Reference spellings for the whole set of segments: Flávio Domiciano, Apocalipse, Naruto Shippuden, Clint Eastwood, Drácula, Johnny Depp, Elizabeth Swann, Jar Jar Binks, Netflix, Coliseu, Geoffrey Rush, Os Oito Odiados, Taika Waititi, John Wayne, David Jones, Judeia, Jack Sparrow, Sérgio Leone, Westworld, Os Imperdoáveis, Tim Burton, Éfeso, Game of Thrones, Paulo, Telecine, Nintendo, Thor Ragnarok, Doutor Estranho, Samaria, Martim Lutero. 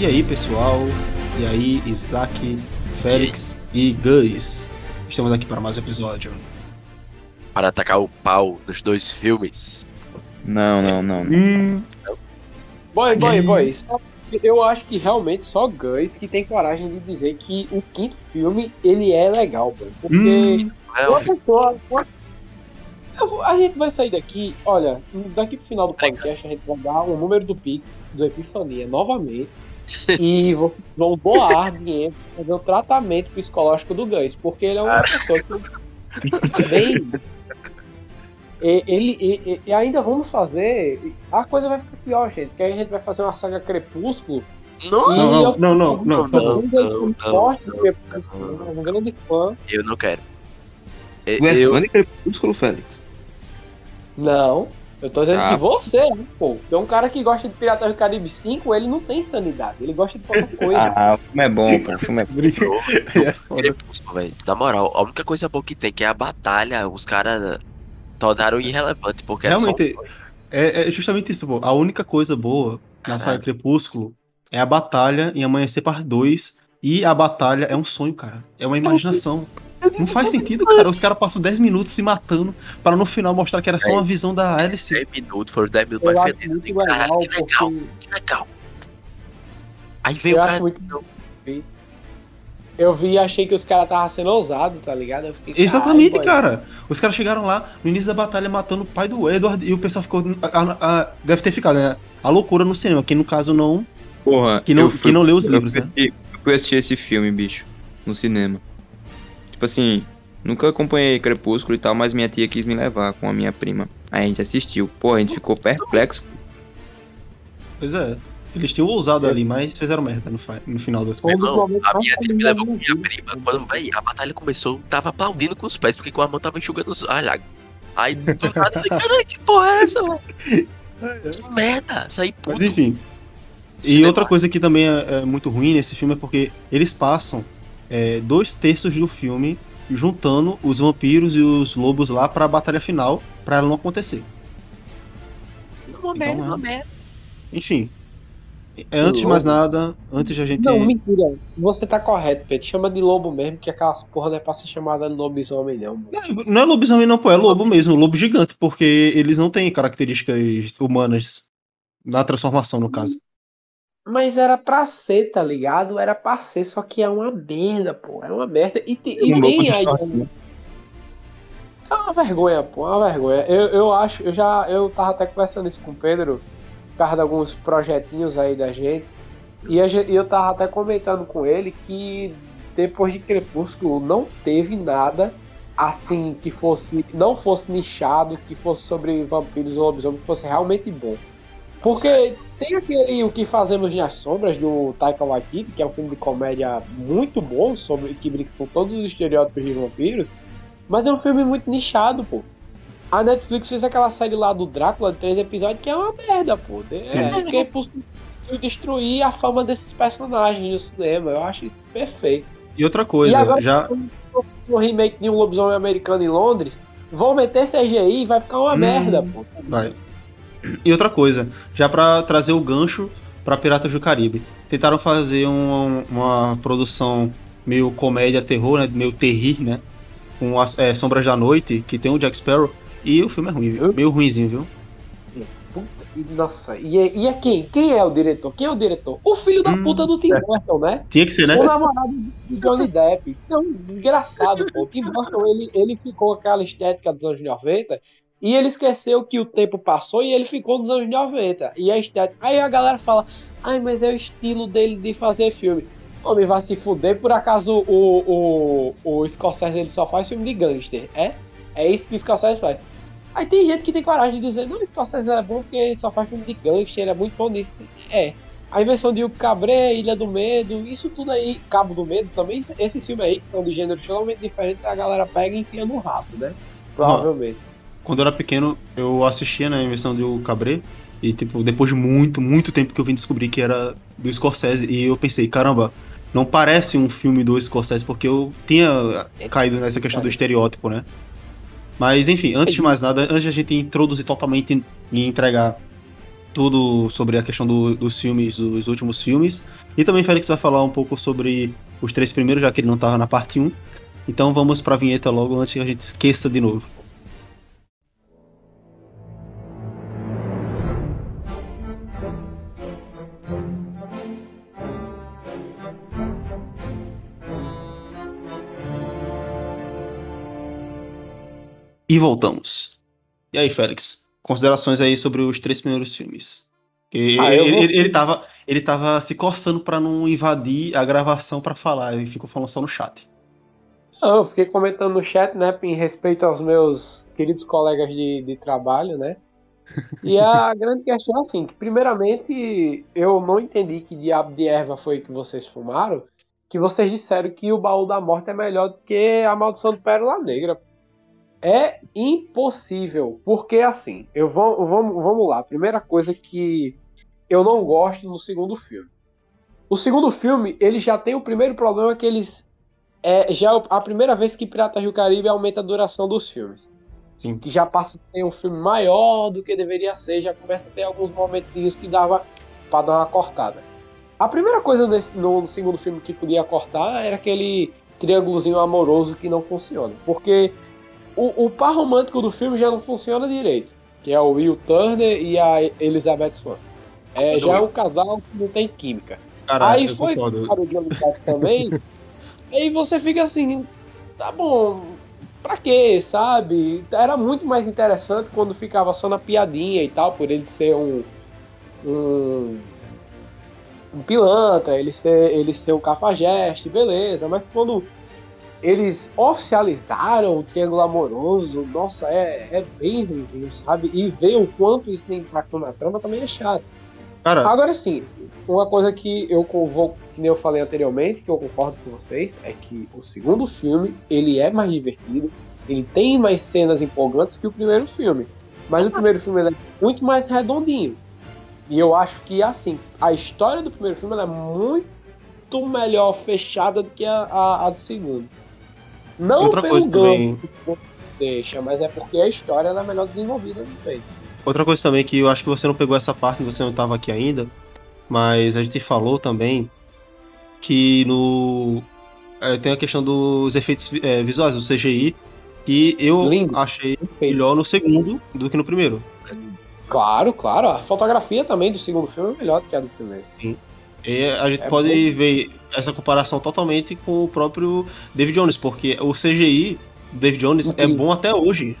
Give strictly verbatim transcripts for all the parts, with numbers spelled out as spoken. E aí, pessoal? E aí, Isaac, Félix e, e Gus? Estamos aqui para mais um episódio. Para atacar o pau dos dois filmes. Não, não, não. não. Hum. Boy, boy, boy. Eu acho que realmente só Gus que tem coragem de dizer que o quinto filme, ele é legal, mano. Porque hum. uma pessoa... Uma... A gente vai sair daqui, olha, daqui pro final do podcast a gente vai dar o número do Pix, do Epifania, novamente. E vocês vão doar dinheiro pra fazer o tratamento psicológico do Gus, porque ele é uma pessoa que... Bem... Ele, ele, ele, ainda vamos fazer... A coisa vai ficar pior, gente, porque aí a gente vai fazer uma saga Crepúsculo. Não, não, não, não, não, não, não, não, um grande fã. Eu não quero. Eu... Westworld e Crepúsculo, Félix? Não, eu tô dizendo ah. que você, né, pô. Porque um cara que gosta de Piratas do Caribe cinco, ele não tem sanidade, ele gosta de qualquer coisa. Ah, o filme é bom, cara, o filme é bom. É Crepúsculo, velho, na moral, a única coisa boa que tem que é a batalha, os caras tornaram irrelevante, porque realmente, um... é, é justamente isso, pô. A única coisa boa na ah, saga Crepúsculo é a batalha em Amanhecer Parte dois, e a batalha é um sonho, cara, é uma imaginação. Não faz sentido, cara. Os caras passam dez minutos se matando pra no final mostrar que era só uma visão da hélice. dez minutos, foram dez minutos mais felizes. Que legal, que legal, que legal. Aí veio o cara... Eu vi e achei que os caras estavam sendo ousados, tá ligado? Eu fiquei, exatamente, cara. Os caras chegaram lá no início da batalha matando o pai do Edward e o pessoal ficou... A, a, a, deve ter ficado, né? A loucura no cinema, que no caso não... Porra, que não, fui, que não leu os livros, né? Eu fui assistir esse filme, bicho, no cinema. Tipo assim, nunca acompanhei Crepúsculo e tal, mas minha tia quis me levar com a minha prima. Aí a gente assistiu. Pô, a gente ficou perplexo. Pois é. Eles tinham ousado é. ali, mas fizeram merda no, no final das contas. Não, a minha tia me levou com a minha prima. Quando véi, a batalha começou, tava aplaudindo com os pés, porque com a mão tava enxugando os... Ah, lá. Aí do nada, caralho, que porra é essa, mano? Que merda, saí puto. Mas enfim. E cinema. Outra coisa que também é, é muito ruim nesse filme é porque eles passam... É, dois terços do filme juntando os vampiros e os lobos lá pra batalha final, pra ela não acontecer. Não, então, não, não, não. Enfim, é, antes de mais nada, antes de a gente... Não, mentira, você tá correto, Pedro, chama de lobo mesmo, que aquelas porra não é pra ser chamada de lobisomem não. Não, não é lobisomem não, pô, é lobo mesmo, lobo gigante, porque eles não têm características humanas na transformação, no caso. Mas era pra ser, tá ligado? Era pra ser, só que é uma merda, pô. É uma merda. E, te, e nem aí. É uma vergonha, pô. É uma vergonha. Eu, eu acho, eu já. Eu tava até conversando isso com o Pedro, por causa de alguns projetinhos aí da gente. E, a gente, e eu tava até comentando com ele que depois de Crepúsculo não teve nada assim que fosse. Não fosse nichado, que fosse sobre vampiros ou lobisomens, que fosse realmente bom. Porque tem aquele O que Fazemos nas Sombras, do Taika Waititi, que é um filme de comédia muito bom, sobre, que brinca com todos os estereótipos de vampiros, mas é um filme muito nichado, pô. A Netflix fez aquela série lá do Drácula, de três episódios, que é uma merda, pô. É porque é destruir a fama desses personagens no cinema, eu acho isso perfeito. E outra coisa, e agora, já... o remake de um lobisomem americano em Londres, vão meter C G I e vai ficar uma hum, merda, pô. Vai. E outra coisa, já pra trazer o gancho pra Piratas do Caribe, tentaram fazer uma, uma produção meio comédia, terror, né, meio terrir, né, com as, é, Sombras da Noite, que tem o Jack Sparrow, e o filme é ruim, viu? Meio ruinzinho, viu? Puta, nossa, e, é, e é quem? Quem é o diretor? Quem é o diretor? O filho da hum, puta do Tim Burton, né? Tinha que ser, né? O namorado de Johnny Depp, isso é um desgraçado, pô. O Tim Burton, ele, ele ficou com aquela estética dos anos noventa, e ele esqueceu que o tempo passou e ele ficou nos anos noventa. E a estética... Aí a galera fala, ai, mas é o estilo dele de fazer filme. Homem, vai se fuder, por acaso o, o, o Scorsese ele só faz filme de gangster, é? É isso que o Scorsese faz. Aí tem gente que tem coragem de dizer, não, o Scorsese é bom porque ele só faz filme de gangster, ele é muito bom nisso. É. A invenção de O Cabré, Ilha do Medo, isso tudo aí, Cabo do Medo também, esses filmes aí que são de gêneros totalmente diferentes, a galera pega e enfia no rabo, né? Provavelmente. Uhum. Quando eu era pequeno, eu assistia, né, a invenção do Cabré, e tipo, depois de muito, muito tempo que eu vim descobrir que era do Scorsese, e eu pensei, caramba, não parece um filme do Scorsese, porque eu tinha caído nessa questão do estereótipo, né? Mas enfim, antes de mais nada, antes de a gente introduzir totalmente e entregar tudo sobre a questão do, dos filmes, dos últimos filmes. E também Félix vai falar um pouco sobre os três primeiros, já que ele não estava na parte um. Então vamos para a vinheta logo antes que a gente esqueça de novo. E voltamos. E aí, Félix? Considerações aí sobre os três primeiros filmes. Ele, ah, ele, ele, ele, tava, ele tava se coçando pra não invadir a gravação pra falar, ele ficou falando só no chat. Não, eu fiquei comentando no chat, né, em respeito aos meus queridos colegas de, de trabalho, né. E a grande questão é assim, que primeiramente eu não entendi que diabo de erva foi que vocês fumaram, que vocês disseram que o Baú da Morte é melhor do que a Maldição do Pérola Negra. É impossível, porque assim, eu vou, vamos, vamos lá, primeira coisa que eu não gosto no segundo filme. O segundo filme, ele já tem o primeiro problema que eles... É, já é a primeira vez que Piratas do Caribe aumenta a duração dos filmes. Sim. Que já passa a ser um filme maior do que deveria ser, já começa a ter alguns momentinhos que dava pra dar uma cortada. A primeira coisa desse, no, no segundo filme que podia cortar era aquele triângulozinho amoroso que não funciona, porque... O, o par romântico do filme já não funciona direito, que é o Will Turner e a Elizabeth Swann. É, já é um casal que não tem química. Caraca, aí foi para o Johnny Depp também, aí você fica assim, tá bom, pra quê, sabe? Era muito mais interessante quando ficava só na piadinha e tal, por ele ser um... um, um pilantra, ele ser, ele ser um cafajeste, beleza, mas quando... Eles oficializaram o Triângulo Amoroso, nossa, é, é bem ruimzinho, sabe? E ver o quanto isso nem impactou na trama também é chato. Cara. Agora sim, uma coisa que eu vou, que eu falei anteriormente, que eu concordo com vocês, é que o segundo filme, ele é mais divertido, ele tem mais cenas empolgantes que o primeiro filme. Mas o primeiro filme ele é muito mais redondinho. E eu acho que, assim, a história do primeiro filme ela é muito melhor fechada do que a, a, a do segundo. Não outra pelo coisa também deixa, mas é porque a história ela é melhor desenvolvida do peito. Outra coisa também que eu acho que você não pegou essa parte, você não estava aqui ainda, mas a gente falou também que no é, tem a questão dos efeitos é, visuais, o C G I, que eu lindo. Achei melhor no segundo do que no primeiro. Claro, claro. A fotografia também do segundo filme é melhor do que a do primeiro. Sim. E a gente é pode bom. Ver essa comparação totalmente com o próprio David Jones, porque o C G I do David Jones é bom até hoje.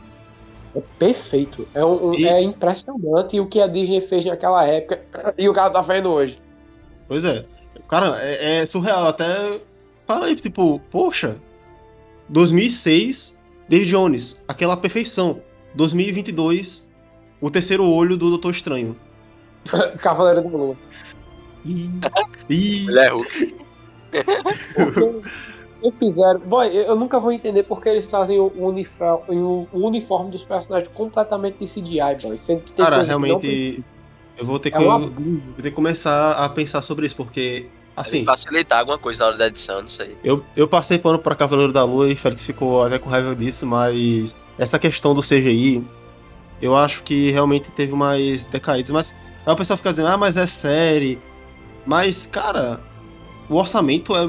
É perfeito. É, um, e... é impressionante o que a Disney fez naquela época e o cara tá fazendo hoje. Pois é. Cara, é, é surreal. Até... Para aí, tipo, poxa, dois mil e seis, David Jones, aquela perfeição. dois mil e vinte e dois, o terceiro olho do Doutor Estranho. Cavaleiro da Lua. Mulher Hulk. Eu fizeram. Boy, eu nunca vou entender porque eles fazem o uniforme, o uniforme dos personagens completamente de C G I, boy. Sendo que tem cara, realmente. Que não... Eu vou ter, é que, vou ter que começar a pensar sobre isso, porque. Assim. Facilitar alguma coisa na hora da edição, não sei. Eu, eu passei pano pra Cavaleiro da Lua e Félix ficou até com raiva disso, mas. Essa questão do C G I, eu acho que realmente teve mais decaídas, mas. Aí o pessoal fica dizendo, ah, mas é série. Mas, cara, o orçamento é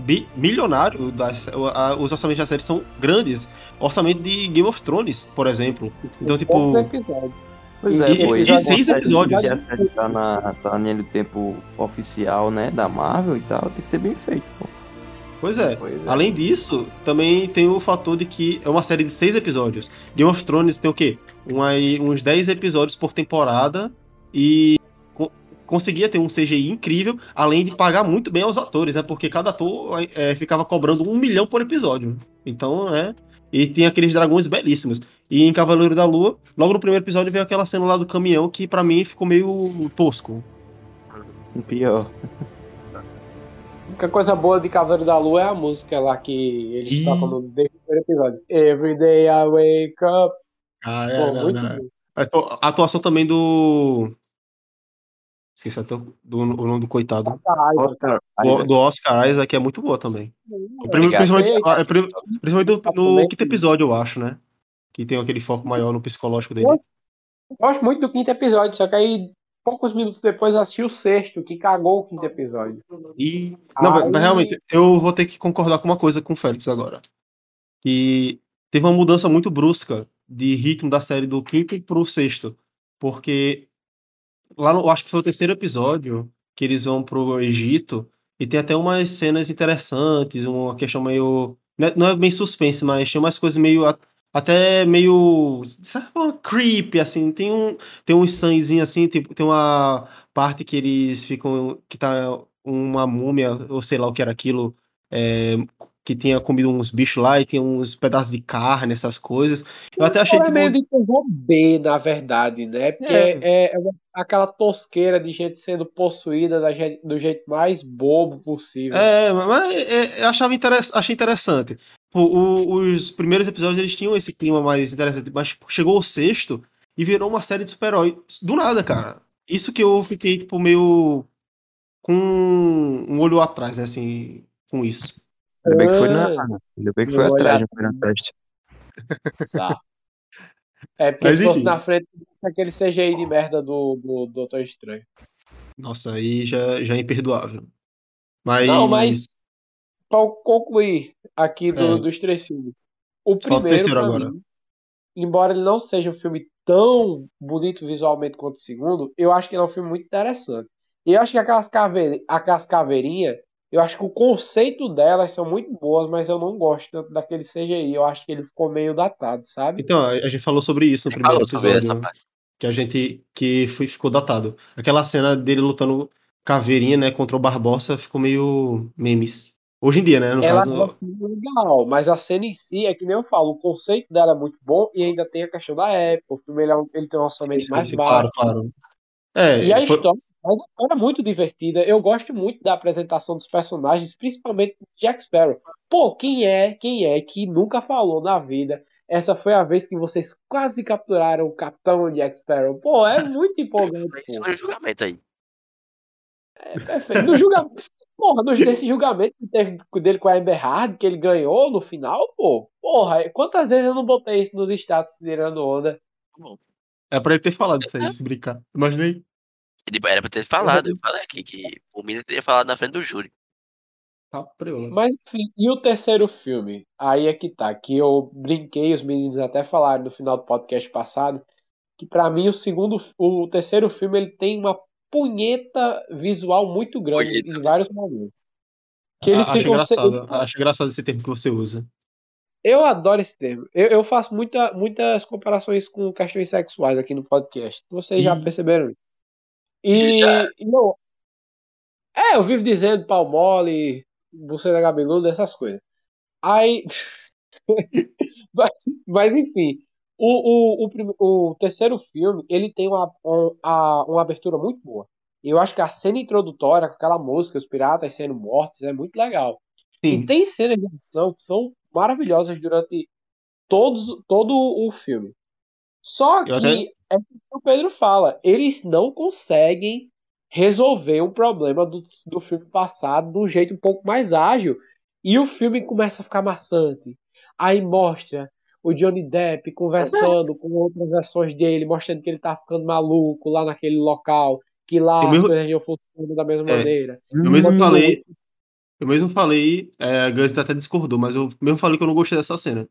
bi- milionário. Das, a, os orçamentos da série são grandes. Orçamento de Game of Thrones, por exemplo. Então, tipo... Episódios. Pois é, e, pois. E seis episódios. Se a série tá na, tá no tempo oficial, né, da Marvel e tal, tem que ser bem feito, pô. Pois é. Pois é. Além disso, também tem o fator de que é uma série de seis episódios. Game of Thrones tem o quê? Um, aí, uns dez episódios por temporada. E co- conseguia ter um C G I incrível, além de pagar muito bem aos atores, né? Porque cada ator é, ficava cobrando um milhão por episódio. Então, né? E tem aqueles dragões belíssimos. E em Cavaleiro da Lua, logo no primeiro episódio veio aquela cena lá do caminhão que pra mim ficou meio tosco. Pior. A única coisa boa de Cavaleiro da Lua é a música lá que eles e... tocam no primeiro episódio. Every day I wake up. Ah, é, pô, não, muito não. A atuação também do... Esqueci até o, do, o nome do coitado. Oscar do, do Oscar Isaac é muito boa também. O primeiro, principalmente é, principalmente do, no quinto episódio, eu acho, né? Que tem aquele foco maior no psicológico dele. Eu gosto muito do quinto episódio, só que aí poucos minutos depois eu assisti o sexto, que cagou o quinto episódio. E... Não, Aí... mas realmente, eu vou ter que concordar com uma coisa com o Félix agora. Que teve uma mudança muito brusca de ritmo da série do quinto pro sexto. Porque lá no, acho que foi o terceiro episódio que eles vão pro Egito e tem até umas cenas interessantes, uma questão meio... Não é bem suspense, mas tem umas coisas meio... Até meio... Sabe, uma creepy, assim. Tem um, tem um sanguezinho, assim. Tem, tem uma parte que eles ficam... Que tá uma múmia, ou sei lá o que era aquilo, é, que tinha comido uns bichos lá e tinha uns pedaços de carne, essas coisas. Eu até achei... É tipo... meio de terror B, na verdade, né? Porque é, é, é aquela tosqueira de gente sendo possuída da gente, do jeito mais bobo possível. É, mas é, eu achava interessa... achei interessante. O, os primeiros episódios eles tinham esse clima mais interessante, mas chegou o sexto e virou uma série de super-heróis do nada, cara. Isso que eu fiquei tipo meio com um olho atrás, né, assim, com isso. Ainda bem que foi na, ainda bem que foi atrás, não foi na frente. Tá. É porque mas, se fosse na frente aquele C G I de merda do, do Doutor Estranho. Nossa, aí já, já é imperdoável. Mas... Não, mas... Para concluir aqui do, é. dos três filmes. O primeiro, o terceiro agora. Mim, embora ele não seja um filme tão bonito visualmente quanto o segundo, eu acho que ele é um filme muito interessante. E eu acho que aquelas, cave... aquelas caveirinhas, eu acho que o conceito delas são muito boas, mas eu não gosto tanto daquele C G I. Eu acho que ele ficou meio datado, sabe? Então, a gente falou sobre isso no primeiro episódio. Que a gente que foi, ficou datado. Aquela cena dele lutando caveirinha, né, contra o Barbossa ficou meio memes. Hoje em dia, né? No ela caso... é legal, mas a cena em si, é que nem eu falo, o conceito dela é muito bom e ainda tem a questão da época. O filme ele, é um, ele tem um orçamento sim, mais sim, baixo. Claro, claro. É, e a foi... história mas era muito divertida. Eu gosto muito da apresentação dos personagens, principalmente Jack Sparrow. Pô, quem é, quem é que nunca falou na vida? Essa foi a vez que vocês quase capturaram o capitão Jack Sparrow. Pô, é muito empolgante. Isso no julgamento aí. É perfeito. No julgamento... Porra, desse julgamento que teve dele com a Amber Heard, que ele ganhou no final, pô. Porra, quantas vezes eu não botei isso nos status tirando onda? É pra ele ter falado isso aí, se brincar. Imaginei. Ele era pra ter falado, eu falei aqui que o menino teria falado na frente do júri. Tá preula. Mas enfim, e o terceiro filme? Aí é que tá, que eu brinquei, os meninos até falaram no final do podcast passado, que pra mim o segundo, o terceiro filme ele tem uma punheta visual muito grande punheta. Em vários momentos. Que eles acho, ficam engraçado, se... acho engraçado esse termo que você usa. Eu adoro esse termo. Eu, eu faço muita, muitas comparações com questões sexuais aqui no podcast. Vocês e... já perceberam? E... Já. e não... É, eu vivo dizendo pau mole, buceta cabeluda, essas coisas. Aí... mas, mas enfim... O, o, o, o terceiro filme, ele tem uma, uma, uma abertura muito boa. Eu acho que a cena introdutória, com aquela música, os piratas sendo mortos, é muito legal. Sim. E tem cenas de ação que são maravilhosas durante todos, todo o filme. Só que, até... é o que o Pedro fala, eles não conseguem resolver um problema do, do filme passado de um jeito um pouco mais ágil. E o filme começa a ficar maçante. Aí mostra... o Johnny Depp conversando com outras versões dele, mostrando que ele tá ficando maluco lá naquele local, que lá eu as mesmo... coisas não funcionam da mesma é, maneira. Eu mesmo Continua. falei, eu mesmo falei, é, a Gus até discordou, mas eu mesmo falei que eu não gostei dessa cena.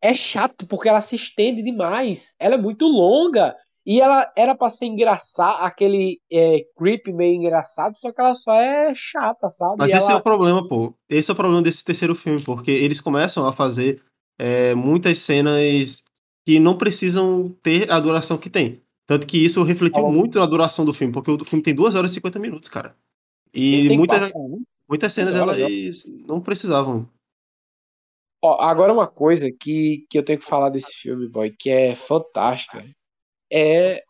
É chato, porque ela se estende demais, ela é muito longa, e ela era pra ser engraçada, aquele é, creep meio engraçado, só que ela só é chata, sabe? Mas e esse ela... é o problema, pô. Esse é o problema desse terceiro filme, porque eles começam a fazer... É, muitas cenas que não precisam ter a duração que tem. Tanto que isso refletiu Olá. muito na duração do filme, porque o filme tem duas horas e cinquenta minutos, cara. E muitas, passar, né? muitas cenas elas não precisavam. Ó, agora uma coisa que, que eu tenho que falar desse filme, boy, que é fantástica, é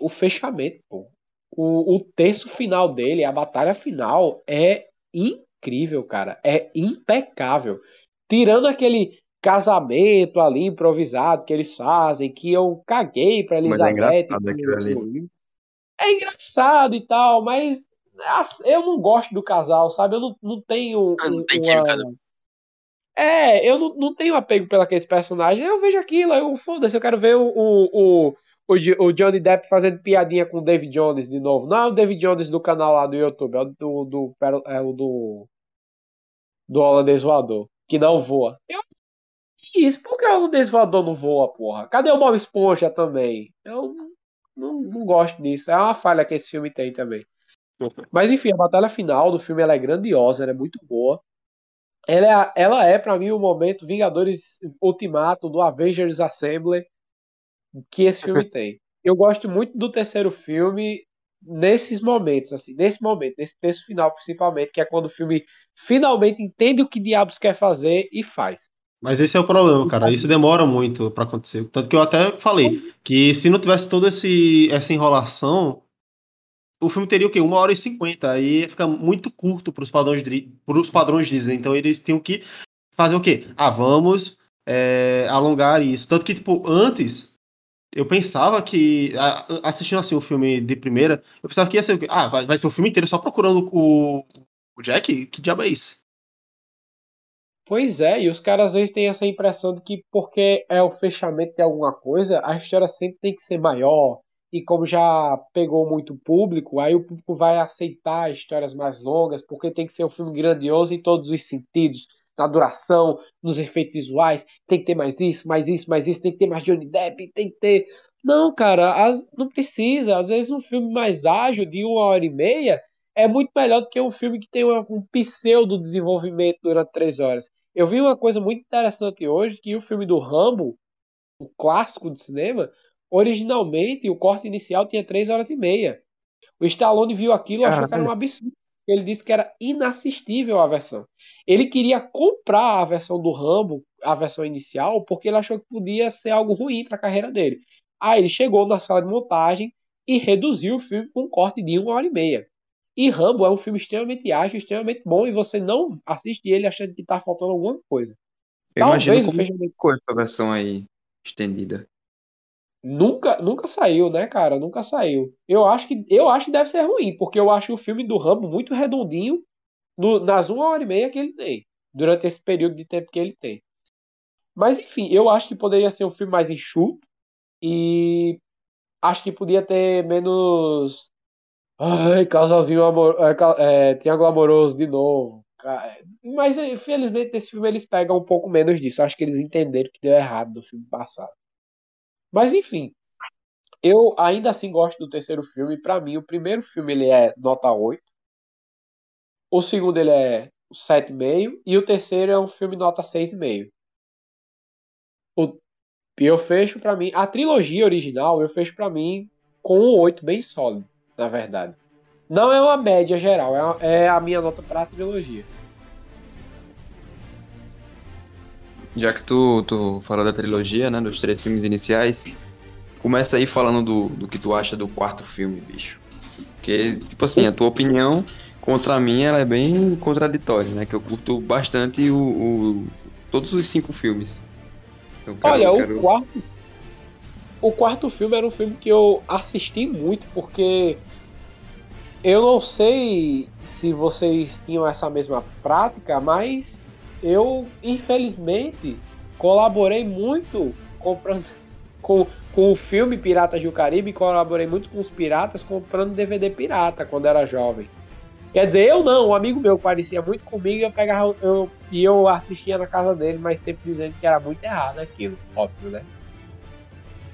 o fechamento, pô. O, o terço final dele, a batalha final, é incrível, cara. É impecável. Tirando aquele... casamento ali, improvisado, que eles fazem, que eu caguei pra Elizabeth. Mas é engraçado, é engraçado e tal, mas eu não gosto do casal, sabe? Eu não, não tenho... Ah, não tem uma... química, não. É, eu não, não tenho apego pelos personagens. Eu vejo aquilo, eu foda-se, eu quero ver o, o, o, o, o Johnny Depp fazendo piadinha com o David Jones de novo. Não é o David Jones do canal lá do YouTube, é o do, do, é o do, do holandês voador, que não voa. Eu, isso, por que o holandês voador não voa, porra? Cadê o Bob Esponja também? Eu não, não gosto disso, é uma falha que esse filme tem também. Mas enfim, a batalha final do filme ela é grandiosa, ela é muito boa. Ela é, ela é pra mim, o momento Vingadores Ultimato do Avengers Assembly que esse filme tem. Eu gosto muito do terceiro filme nesses momentos, assim, nesse momento, nesse terço final principalmente, que é quando o filme finalmente entende o que diabos quer fazer e faz. Mas esse é o problema, cara. Isso demora muito pra acontecer. Tanto que eu até falei que se não tivesse toda essa enrolação, o filme teria o quê? Uma hora e cinquenta. Aí fica muito curto para os padrões, padrões Disney. Então eles tinham que fazer o quê? Ah, vamos é, alongar isso. Tanto que, tipo, antes, eu pensava que, assistindo assim o filme de primeira, eu pensava que ia ser o quê? Ah, vai, vai ser o filme inteiro só procurando o, o Jack? Que diabo é isso? Pois é, e os caras às vezes têm essa impressão de que porque é o fechamento de alguma coisa, a história sempre tem que ser maior. E como já pegou muito público, aí o público vai aceitar histórias mais longas, porque tem que ser um filme grandioso em todos os sentidos, na duração, nos efeitos visuais, tem que ter mais isso, mais isso, mais isso, tem que ter mais Johnny Depp, tem que ter... Não, cara, as... não precisa. Às vezes um filme mais ágil, de uma hora e meia, é muito melhor do que um filme que tem um pseudo desenvolvimento durante três horas. Eu vi uma coisa muito interessante hoje, que o filme do Rambo, o clássico de cinema... Originalmente, o corte inicial tinha três horas e meia. O Stallone viu aquilo e achou que era um absurdo. Ele disse que era inassistível a versão. Ele queria comprar a versão do Rambo, a versão inicial, porque ele achou que podia ser algo ruim para a carreira dele. Aí ele chegou na sala de montagem e reduziu o filme com um corte de uma hora e meia. E Rambo é um filme extremamente ágil, extremamente bom, e você não assiste ele achando que está faltando alguma coisa. Eu imagino como ficou essa versão aí estendida. Nunca, nunca saiu, né, cara? Nunca saiu. Eu acho, que, eu acho que deve ser ruim, porque eu acho o filme do Rambo muito redondinho no, nas uma hora e meia que ele tem, durante esse período de tempo que ele tem. Mas, enfim, eu acho que poderia ser um filme mais enxuto e acho que podia ter menos... Ai, casalzinho amor... é, é, triângulo amoroso de novo. Mas, infelizmente, nesse filme eles pegam um pouco menos disso. Acho que eles entenderam que deu errado no filme passado. Mas enfim, eu ainda assim gosto do terceiro filme. Pra mim, o primeiro filme ele é nota oito. O segundo ele é sete vírgula cinco. E o terceiro é um filme nota seis vírgula cinco. O... Eu fecho pra mim... A trilogia original eu fecho pra mim com um oito bem sólido, na verdade. Não é uma média geral, é, uma... é a minha nota pra trilogia. Já que tu, tu falou da trilogia, né, dos três filmes iniciais, começa aí falando do, do que tu acha do quarto filme, bicho. Porque, tipo assim, a tua opinião contra a minha, ela é bem contraditória, né, que eu curto bastante o, o, todos os cinco filmes. Então, quero, Olha, quero... O, quarto, o quarto filme era um filme que eu assisti muito, porque eu não sei se vocês tinham essa mesma prática, mas... Eu, infelizmente, colaborei muito comprando, com, com o filme Piratas do Caribe, colaborei muito com os piratas comprando D V D pirata quando era jovem. Quer dizer, eu não, um amigo meu parecia muito comigo e eu, pegava, eu, e eu assistia na casa dele, mas sempre dizendo que era muito errado aquilo, óbvio, né?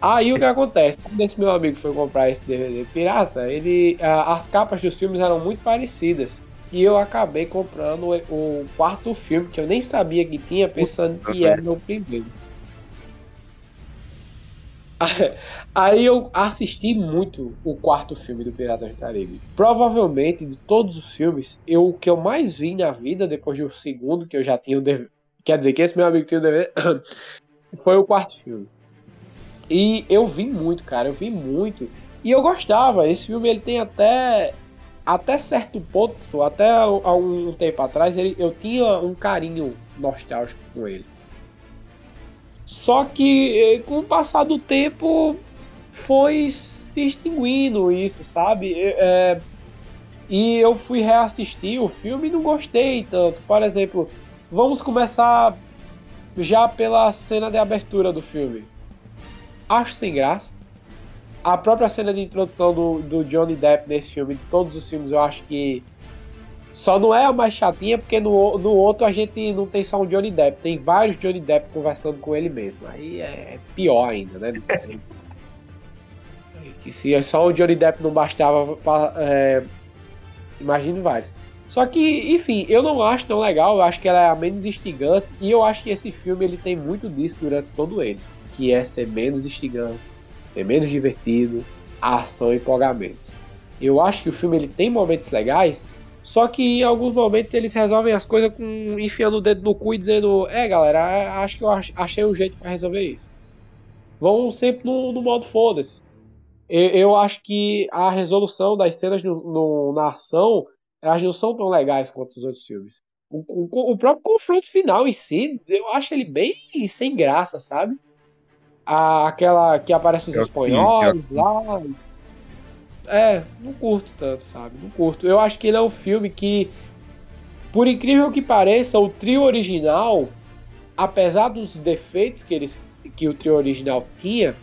Aí o que acontece? Quando esse meu amigo foi comprar esse D V D pirata, ele, as capas dos filmes eram muito parecidas. E eu acabei comprando o quarto filme, que eu nem sabia que tinha, pensando que era o primeiro. Aí eu assisti muito o quarto filme do Piratas do Caribe. Provavelmente, de todos os filmes, eu, o que eu mais vi na vida, depois do segundo, que eu já tinha o D V D... Quer dizer, que esse meu amigo tinha o D V D... foi o quarto filme. E eu vi muito, cara, eu vi muito. E eu gostava, esse filme ele tem até... Até certo ponto, até há um tempo atrás, ele, eu tinha um carinho nostálgico com ele. Só que, com o passar do tempo, foi se extinguindo isso, sabe? É, e eu fui reassistir o filme e não gostei tanto. Por exemplo, vamos começar já pela cena de abertura do filme. Acho sem graça. A própria cena de introdução do, do Johnny Depp nesse filme, de todos os filmes, eu acho que só não é a mais chatinha, porque no, no outro a gente não tem só um Johnny Depp, tem vários Johnny Depp conversando com ele mesmo. Aí é pior ainda, né? Que se só o Johnny Depp não bastava, é, imagino vários. Só que, enfim, eu não acho tão legal, eu acho que ela é a menos instigante, e eu acho que esse filme ele tem muito disso durante todo ele, que é ser menos instigante, ser menos divertido, a ação e empolgamentos. Eu acho que o filme ele tem momentos legais, só que em alguns momentos eles resolvem as coisas com enfiando o dedo no cu e dizendo: é galera, acho que eu achei um jeito pra resolver isso. Vão sempre no, no modo foda-se. Eu, eu acho que a resolução das cenas no, no, na ação, elas não são tão legais quanto os outros filmes. O, o, o próprio confronto final em si, eu acho ele bem sem graça, sabe? A, aquela que aparece os espanhóis lá... É, não curto tanto, sabe? Não curto. Eu acho que ele é um filme que, por incrível que pareça, o trio original, apesar dos defeitos que, eles, que o trio original tinha,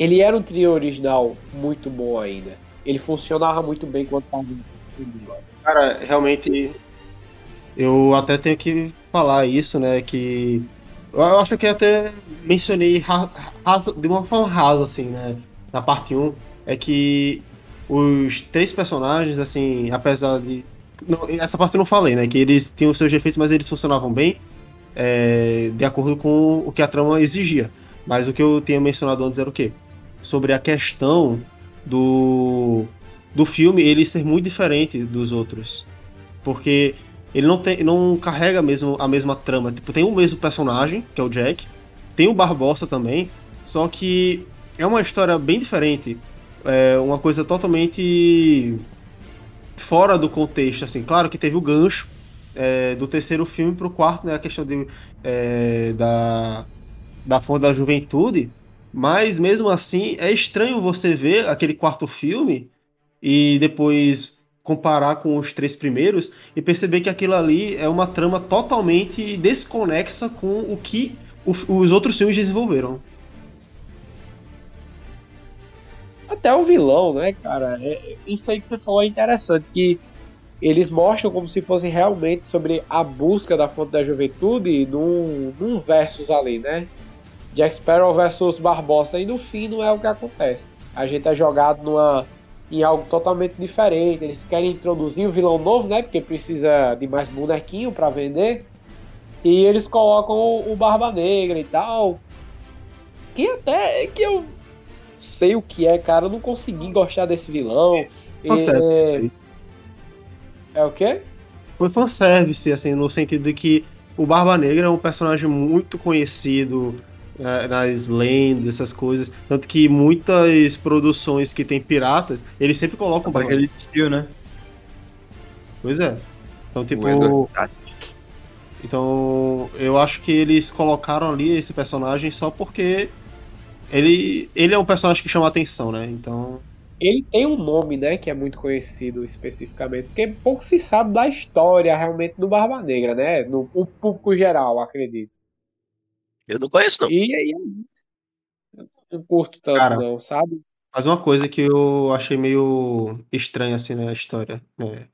ele era um trio original muito bom ainda. Ele funcionava muito bem quando estava... Cara, realmente, eu até tenho que falar isso, né? Que eu acho que até mencionei ra- raza, de uma forma rasa, assim, né? Na parte um. É que os três personagens, assim, apesar de... Não, essa parte eu não falei, né? Que eles tinham os seus defeitos, mas eles funcionavam bem, é, de acordo com o que a trama exigia. Mas o que eu tinha mencionado antes era o quê? Sobre a questão do, do filme ele ser muito diferente dos outros. Porque ele não, tem, não carrega mesmo a mesma trama. Tipo, tem o mesmo personagem, que é o Jack. Tem o Barbossa também. Só que é uma história bem diferente. É uma coisa totalmente fora do contexto, assim. Claro que teve o gancho é, do terceiro filme pro quarto, né? A questão de, é, da, da fonte da juventude. Mas, mesmo assim, é estranho você ver aquele quarto filme e depois comparar com os três primeiros e perceber que aquilo ali é uma trama totalmente desconexa com o que os outros filmes desenvolveram. Até o vilão, né, cara? Isso aí que você falou é interessante, que eles mostram como se fosse realmente sobre a busca da fonte da juventude num, num versus ali, né? Jack Sparrow versus Barbossa, e no fim não é o que acontece. A gente é jogado numa... em algo totalmente diferente. Eles querem introduzir o vilão novo, né? Porque precisa de mais bonequinho pra vender. E eles colocam o Barba Negra e tal. Que até... que eu sei o que é, cara. Eu não consegui gostar desse vilão. Fanservice. É... é o quê? Foi fanservice, assim, no sentido de que o Barba Negra é um personagem muito conhecido... nas lendas, essas coisas. Tanto que muitas produções que tem piratas, eles sempre colocam pra aquele tio, né? Pois é. Então, tipo... Então, eu acho que eles colocaram ali esse personagem só porque ele, ele é um personagem que chama atenção, né? Então... ele tem um nome, né? Que é muito conhecido especificamente, porque pouco se sabe da história realmente do Barba Negra, né? No o público geral, acredito. Eu não conheço, não. E aí, eu não curto tanto, cara, não, sabe? Mas uma coisa que eu achei meio estranha, assim, na história, né?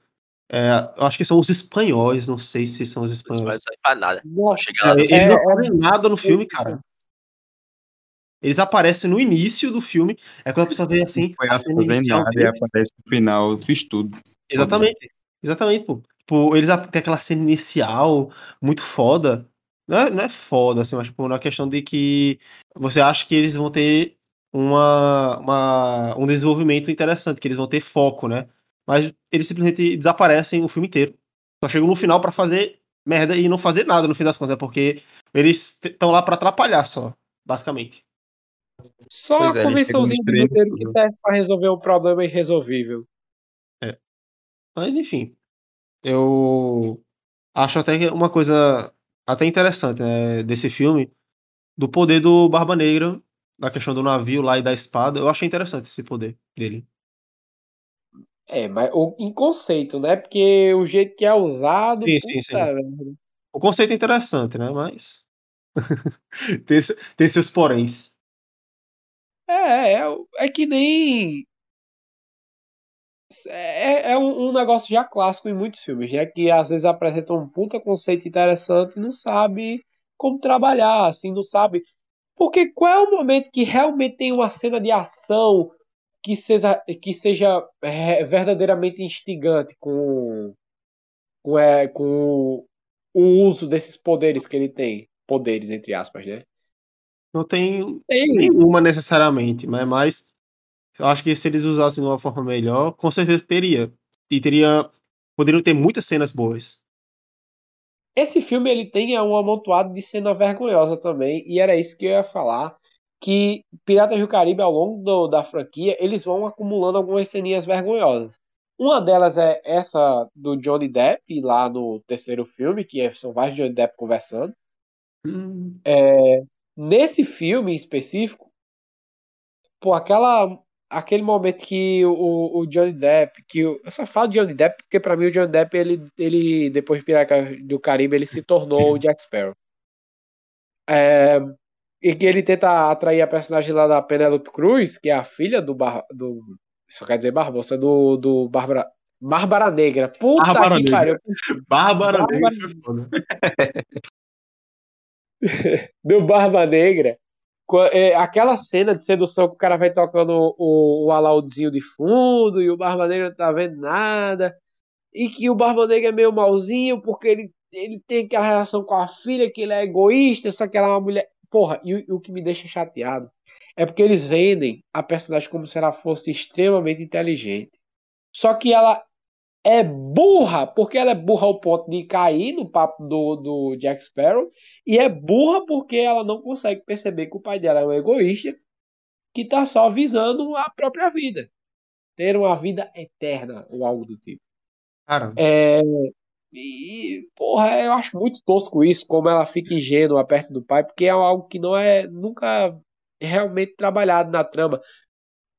É, eu acho que são os espanhóis, não sei se são os espanhóis. Não sai pra nada. Lá, é, eles não fazem é, nada no filme, cara. Eles aparecem no início do filme, é quando a pessoa vê assim... Foi a cena inicial nada, e aparece no final, fiz tudo. Exatamente, exatamente, pô. pô eles têm aquela cena inicial muito foda. Não é, não é foda, assim, mas tipo, na questão de que você acha que eles vão ter uma, uma, um desenvolvimento interessante, que eles vão ter foco, né? Mas eles simplesmente desaparecem o filme inteiro. Só chegam no final pra fazer merda e não fazer nada no fim das contas, é porque eles estão lá pra atrapalhar só, basicamente. Só a convençãozinha do roteiro que serve pra resolver um problema irresolvível. É. Mas, enfim. Eu acho até que uma coisa... até interessante, né, desse filme, do poder do Barba Negra, da questão do navio lá e da espada. Eu achei interessante esse poder dele. É, mas o, em conceito, né, porque o jeito que é usado... Sim, sim, sim. O conceito é interessante, né, mas... tem, tem seus poréns. É, é, é que nem. É, é um, um negócio já clássico em muitos filmes, né? Que às vezes apresentam um puta conceito interessante e não sabe como trabalhar, assim, não sabe. Porque qual é o momento que realmente tem uma cena de ação que seja, que seja é, verdadeiramente instigante com, com, é, com o uso desses poderes que ele tem? Poderes, entre aspas, né? Não tem, tem. nenhuma necessariamente, mas, mas eu acho que se eles usassem de uma forma melhor, com certeza teria. E teria, poderiam ter muitas cenas boas. Esse filme ele tem um amontoado de cena vergonhosa também, e era isso que eu ia falar, que Piratas do Caribe, ao longo do, da franquia, eles vão acumulando algumas ceninhas vergonhosas. Uma delas é essa do Johnny Depp, lá no terceiro filme, que é, são vários Johnny Depp conversando. Hum. É, nesse filme em específico, pô, aquela, aquele momento que o, o Johnny Depp, que o, eu só falo de Johnny Depp porque pra mim o Johnny Depp, ele, ele depois de Piratas do Caribe, ele se tornou o Jack Sparrow. É, e que ele tenta atrair a personagem lá da Penélope Cruz, que é a filha do, Bar, do só quer dizer Barbossa, do, do Bárbara, Bárbara Negra. Puta Bárbara que pariu. Bárbara Negra. Do Barba Negra, aquela cena de sedução que o cara vai tocando o, o alaudinho de fundo e o Barba Negra não tá vendo nada, e que o Barba Negra é meio malzinho porque ele, ele tem aquela relação com a filha, que ele é egoísta, só que ela é uma mulher. Porra, e, e o que me deixa chateado é porque eles vendem a personagem como se ela fosse extremamente inteligente, só que ela é burra, porque ela é burra ao ponto de cair no papo do, do Jack Sparrow, e é burra porque ela não consegue perceber que o pai dela é um egoísta que tá só visando a própria vida, ter uma vida eterna ou algo do tipo. Caramba. É, e porra, eu acho muito tosco isso, como ela fica ingênua perto do pai, porque é algo que não é nunca realmente trabalhado na trama.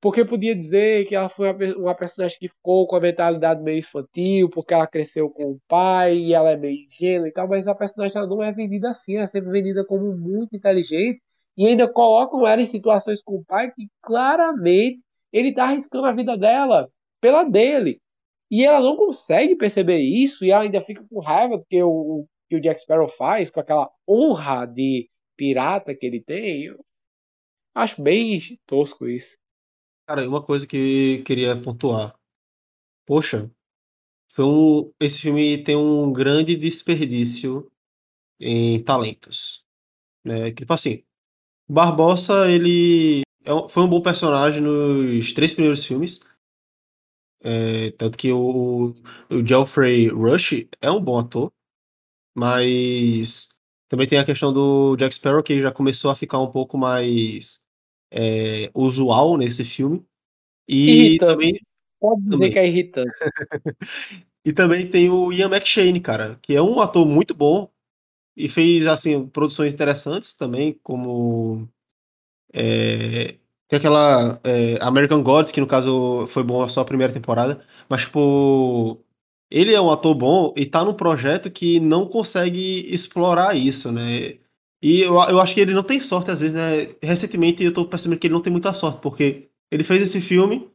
Porque podia dizer que ela foi uma personagem que ficou com a mentalidade meio infantil, porque ela cresceu com o pai e ela é meio ingênua e tal, mas a personagem ela não é vendida assim, ela é sempre vendida como muito inteligente, e ainda colocam ela em situações com o pai que claramente ele tá arriscando a vida dela pela dele. E ela não consegue perceber isso, e ela ainda fica com raiva do que o, que o Jack Sparrow faz, com aquela honra de pirata que ele tem. Eu acho bem tosco isso. Cara, uma coisa que eu queria pontuar. Poxa, foi um... esse filme tem um grande desperdício em talentos, né? Tipo assim, Barbossa, ele é um... foi um bom personagem nos três primeiros filmes. É... Tanto que o... o Geoffrey Rush é um bom ator, mas também tem a questão do Jack Sparrow, que já começou a ficar um pouco mais... É, usual nesse filme. E irritante. Também pode dizer também. Que é irritante. E também tem o Ian McShane, cara, que é um ator muito bom e fez assim produções interessantes também, como é, tem aquela é, American Gods, que no caso foi bom só a primeira temporada, mas tipo, ele é um ator bom e tá num projeto que não consegue explorar isso, né? E eu, eu acho que ele não tem sorte, às vezes, né? Recentemente eu tô percebendo que ele não tem muita sorte, porque ele fez esse filme,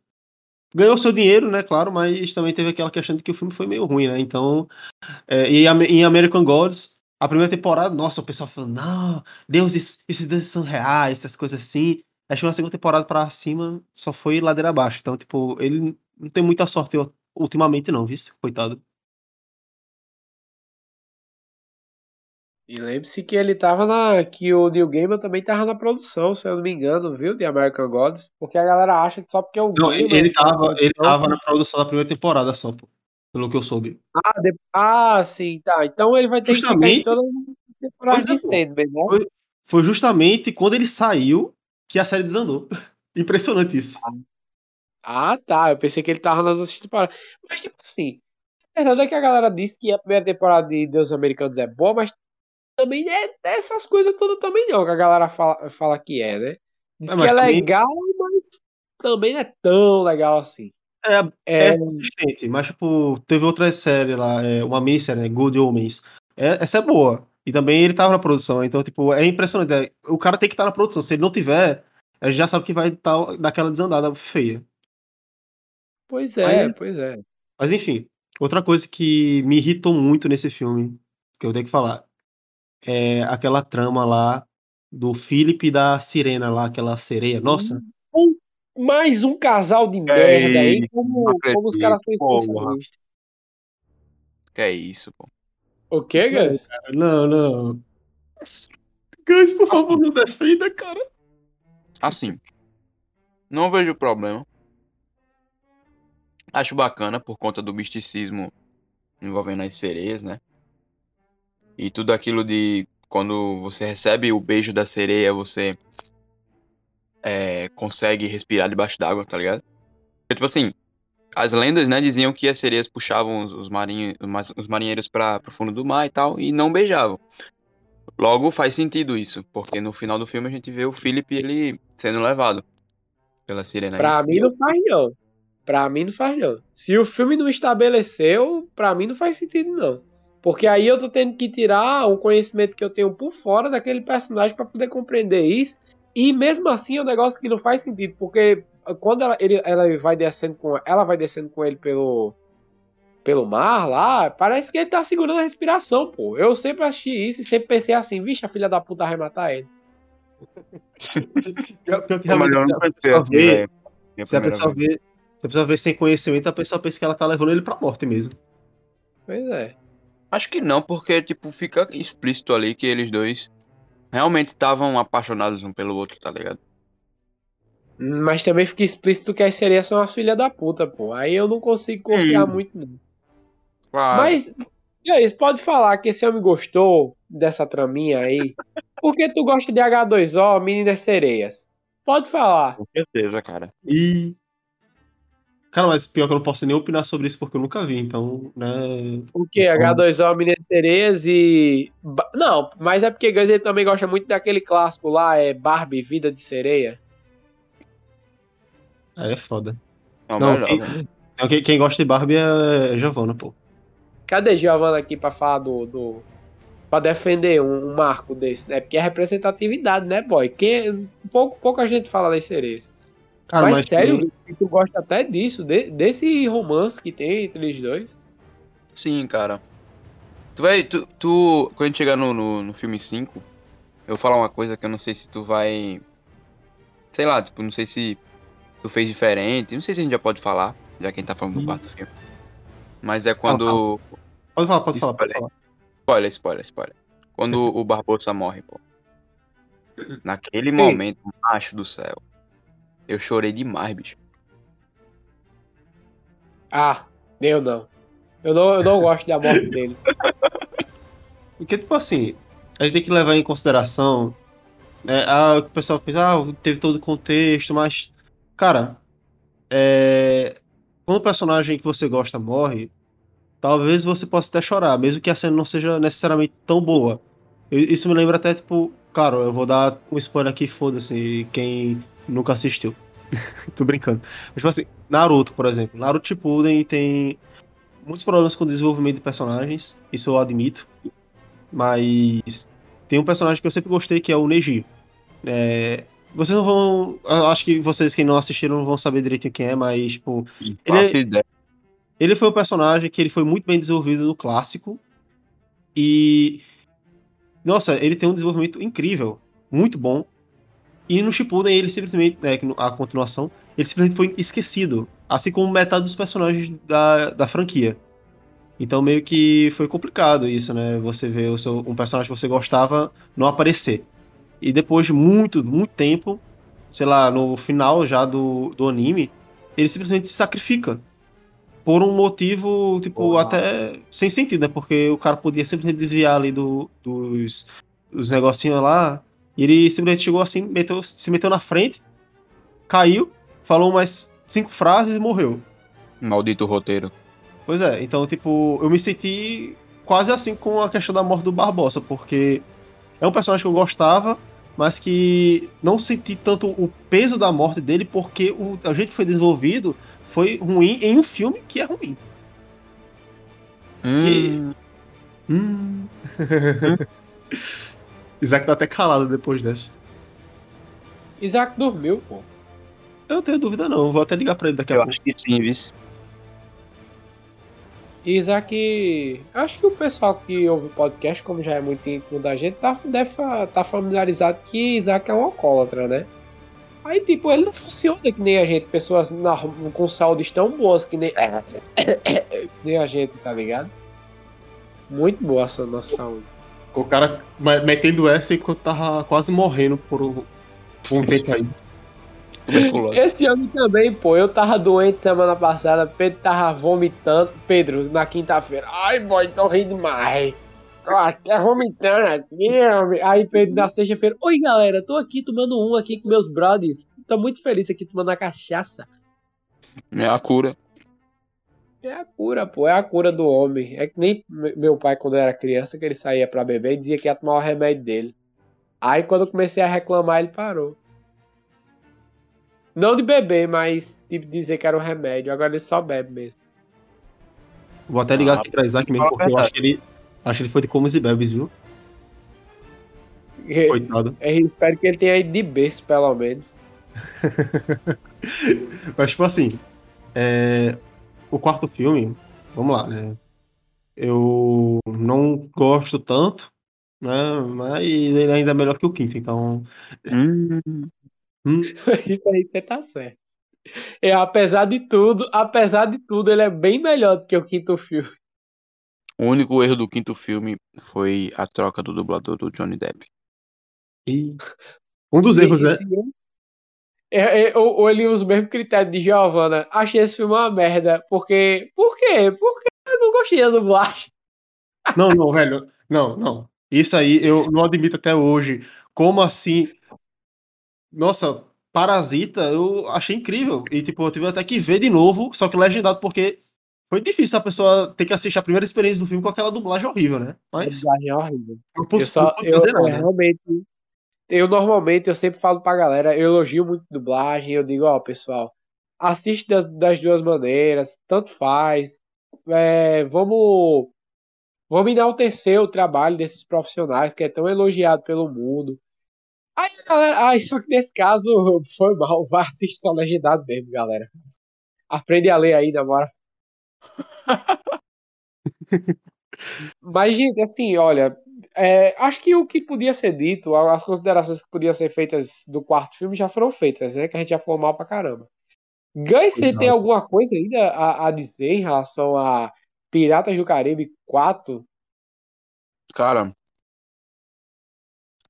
ganhou seu dinheiro, né? Claro, mas também teve aquela questão de que o filme foi meio ruim, né? Então, é, e em American Gods, a primeira temporada, nossa, o pessoal falando, não, Deus, esses, esses deuses são reais, essas coisas assim. Acho que na segunda temporada pra cima só foi ladeira abaixo. Então, tipo, ele não tem muita sorte ultimamente, não, viu? Coitado. E lembre-se que ele tava na. Que o Neil Gaiman também tava na produção, se eu não me engano, viu? De American Gods, porque a galera acha que só porque o. Não, Gaiman ele, tava, ele tava na produção da primeira temporada só, pô, pelo que eu soube. Ah, de... ah sim, tá. Então ele vai ter justamente... que ficar em toda a temporada de Sandman, né? Foi, foi justamente quando ele saiu que a série desandou. Impressionante isso. Ah, tá. Eu pensei que ele tava nas outras temporadas. Mas, tipo assim, a verdade é que a galera disse que a primeira temporada de Deus Americanos é boa, mas. Também é essas coisas todas também não, que a galera fala, fala que é, né? Diz é, que é também... legal, mas também não é tão legal assim. É, é... é consistente, mas tipo, teve outra série lá, é, uma minissérie, né? Good Omens. É, essa é boa. E também ele tava na produção, então tipo, é impressionante. É, o cara tem que estar na produção. Se ele não tiver, a gente já sabe que vai tal, dar aquela desandada feia. Pois é, Aí, pois é. Mas enfim, outra coisa que me irritou muito nesse filme, que eu tenho que falar, é aquela trama lá do Philip e da Sirena lá, aquela sereia, nossa. Um, mais um casal de merda aí, é, como, como os caras são especialistas. Que é isso, pô. O que, Gus? Não, não. Gus, por assim, favor, não defenda, cara. Assim, não vejo problema. Acho bacana por conta do misticismo envolvendo as sereias, né? E tudo aquilo de quando você recebe o beijo da sereia, você é, consegue respirar debaixo d'água, tá ligado? Porque, tipo assim, as lendas, né, diziam que as sereias puxavam os, os, marinhos, os marinheiros para o fundo do mar e tal, e não beijavam. Logo, faz sentido isso, porque no final do filme a gente vê o Philip ele sendo levado pela sirena. Pra mim não faz não. Pra mim não faz não. Se o filme não estabeleceu, pra mim não faz sentido não. Porque aí eu tô tendo que tirar o conhecimento que eu tenho por fora daquele personagem pra poder compreender isso. E mesmo assim é um negócio que não faz sentido, porque quando ela, ele, ela vai descendo com ela vai descendo com ele pelo pelo mar lá, parece que ele tá segurando a respiração, pô. Eu sempre assisti isso e sempre pensei assim, vixe, a filha da puta vai matar ele. Pior que realmente, se a pessoa vê, se a pessoa vê sem conhecimento, a pessoa pensa que ela tá levando ele pra morte mesmo. Pois é. Acho que não, porque tipo, fica explícito ali que eles dois realmente estavam apaixonados um pelo outro, tá ligado? Mas também fica explícito que as sereias são as filhas da puta, pô. Aí eu não consigo confiar hum. muito, não. Claro. Mas, e aí, pode falar que esse homem gostou dessa traminha aí? Porque tu gosta de agá dois ó, meninas sereias. Pode falar. Com certeza, cara. E... Cara, mas pior que eu não posso nem opinar sobre isso porque eu nunca vi, então, né... O que? agá dois ó, Minas Sereias e... Não, mas é porque Gus também gosta muito daquele clássico lá, é Barbie, Vida de Sereia. Aí é foda. Não, não, quem, não. Quem, quem gosta de Barbie é Giovanna, pô. Cadê Giovanna aqui pra falar do... do... pra defender um, um marco desse, né? Porque é representatividade, né, boy? Quem... Pouco, pouca gente fala das sereias. Cara, mas, mas sério, que... tu gosta até disso, de, desse romance que tem entre eles dois? Sim, cara. Tu vai, tu, tu quando a gente chegar no, no, no filme cinco, eu vou falar uma coisa que eu não sei se tu vai... Sei lá, tipo, não sei se tu fez diferente, não sei se a gente já pode falar, já que a gente tá falando do quarto filme. Mas é quando... Ah, ah. Pode falar, pode spoiler. falar, pode falar. Spoiler, spoiler, spoiler. Quando o Barbossa morre, pô. Naquele Sim. momento, macho do céu. Eu chorei demais, bicho. Ah, eu não. Eu não, eu não gosto da morte dele. Porque, tipo assim, a gente tem que levar em consideração... É, a, o pessoal pensa, ah, teve todo o contexto, mas... Cara, é, quando o personagem que você gosta morre, talvez você possa até chorar, mesmo que a cena não seja necessariamente tão boa. Eu, isso me lembra até, tipo... Claro, eu vou dar um spoiler aqui, foda-se, quem... Nunca assistiu. Tô brincando. Mas, tipo assim, Naruto, por exemplo. Naruto Shippuden tem muitos problemas com o desenvolvimento de personagens. Isso eu admito. Mas tem um personagem que eu sempre gostei, que é o Neji. É... Vocês não vão... Acho que vocês que não assistiram não vão saber direitinho quem é, mas, tipo... Ele, é... ele foi um personagem que ele foi muito bem desenvolvido no clássico. E... Nossa, ele tem um desenvolvimento incrível. Muito bom. E no Shippuden, ele simplesmente, né, a continuação, ele simplesmente foi esquecido. Assim como metade dos personagens da, da franquia. Então meio que foi complicado isso, né? Você ver o seu, um personagem que você gostava não aparecer. E depois de muito, muito tempo, sei lá, no final já do, do anime, ele simplesmente se sacrifica. Por um motivo, tipo, Uau. até sem sentido, né? Porque o cara podia simplesmente desviar ali do, dos, dos negocinhos lá. E ele simplesmente chegou assim, meteu, se meteu na frente, caiu, falou mais cinco frases e morreu. Maldito roteiro. Pois é, então, tipo, eu me senti quase assim com a questão da morte do Barbossa, porque é um personagem que eu gostava, mas que não senti tanto o peso da morte dele, porque o, a gente que foi desenvolvido foi ruim em um filme que é ruim. Hum. E... Hum. Isaac tá até calado depois dessa. Isaac dormiu, pô. Eu não tenho dúvida não, vou até ligar pra ele daqui a pouco. Eu acho que sim, vice. Isaac, acho que o pessoal que ouve o podcast, como já é muito íntimo da gente, tá, deve tá familiarizado que Isaac é um alcoólatra, né? Aí, tipo, ele não funciona que nem a gente. Pessoas na, com saúde tão boas que nem, que nem a gente, tá ligado? Muito boa essa nossa saúde. O cara metendo essa enquanto tava quase morrendo por um tempo aí. Esse ano também, pô, eu tava doente semana passada, Pedro tava vomitando, Pedro, na quinta-feira, ai boy, tô rindo demais, tô até vomitando aqui, aí Pedro na sexta-feira, oi galera, tô aqui tomando um aqui com meus brothers, tô muito feliz aqui tomando a cachaça. É a cura. É a cura, pô, é a cura do homem, é que nem meu pai quando eu era criança, que ele saía pra beber e dizia que ia tomar o remédio dele, aí quando eu comecei a reclamar ele parou. Não de beber, mas de dizer que era um remédio. Agora ele só bebe mesmo. Vou até ligar ah, aqui pra Isaac mesmo, porque é eu acho que ele acho que ele foi de comes e bebes, viu? Eu, Coitado. Eu espero que ele tenha ido de berço, pelo menos. Mas, tipo assim, é, o quarto filme, vamos lá, né? Eu não gosto tanto, né? Mas ele ainda é melhor que o quinto, então... Hum. Hum. Isso aí você tá certo. É, apesar de tudo, apesar de tudo, ele é bem melhor do que o quinto filme. O único erro do quinto filme foi a troca do dublador do Johnny Depp. E... Um dos erros, esse, né? É, é, é, ou, ou ele usa o mesmo critério de Giovanna. Achei esse filme uma merda. Porque. Por quê? Porque eu não gostei da dublagem. Não, não, velho. Não, não. Isso aí eu não admito até hoje. Como assim? Nossa, Parasita, eu achei incrível. E, tipo, eu tive até que ver de novo, só que legendado, porque foi difícil a pessoa ter que assistir a primeira experiência do filme com aquela dublagem horrível, né? Mas... A dublagem é horrível. Eu, posso, eu, só, eu, eu, nada, eu né? realmente... Eu, normalmente, eu sempre falo pra galera, eu elogio muito a dublagem, eu digo, ó, oh, pessoal, assiste das, das duas maneiras, tanto faz, é, vamos... Vamos enaltecer o trabalho desses profissionais que é tão elogiado pelo mundo. Ai, galera, ai, só que nesse caso foi mal, vai assistir só legendado mesmo, galera. Aprende a ler aí, na moral. Mas, gente, assim, olha, é, acho que o que podia ser dito, as considerações que podiam ser feitas do quarto filme já foram feitas, né? Que a gente já falou mal pra caramba. Gus, você tem alguma coisa ainda a, a dizer em relação a Piratas do Caribe quatro? Cara...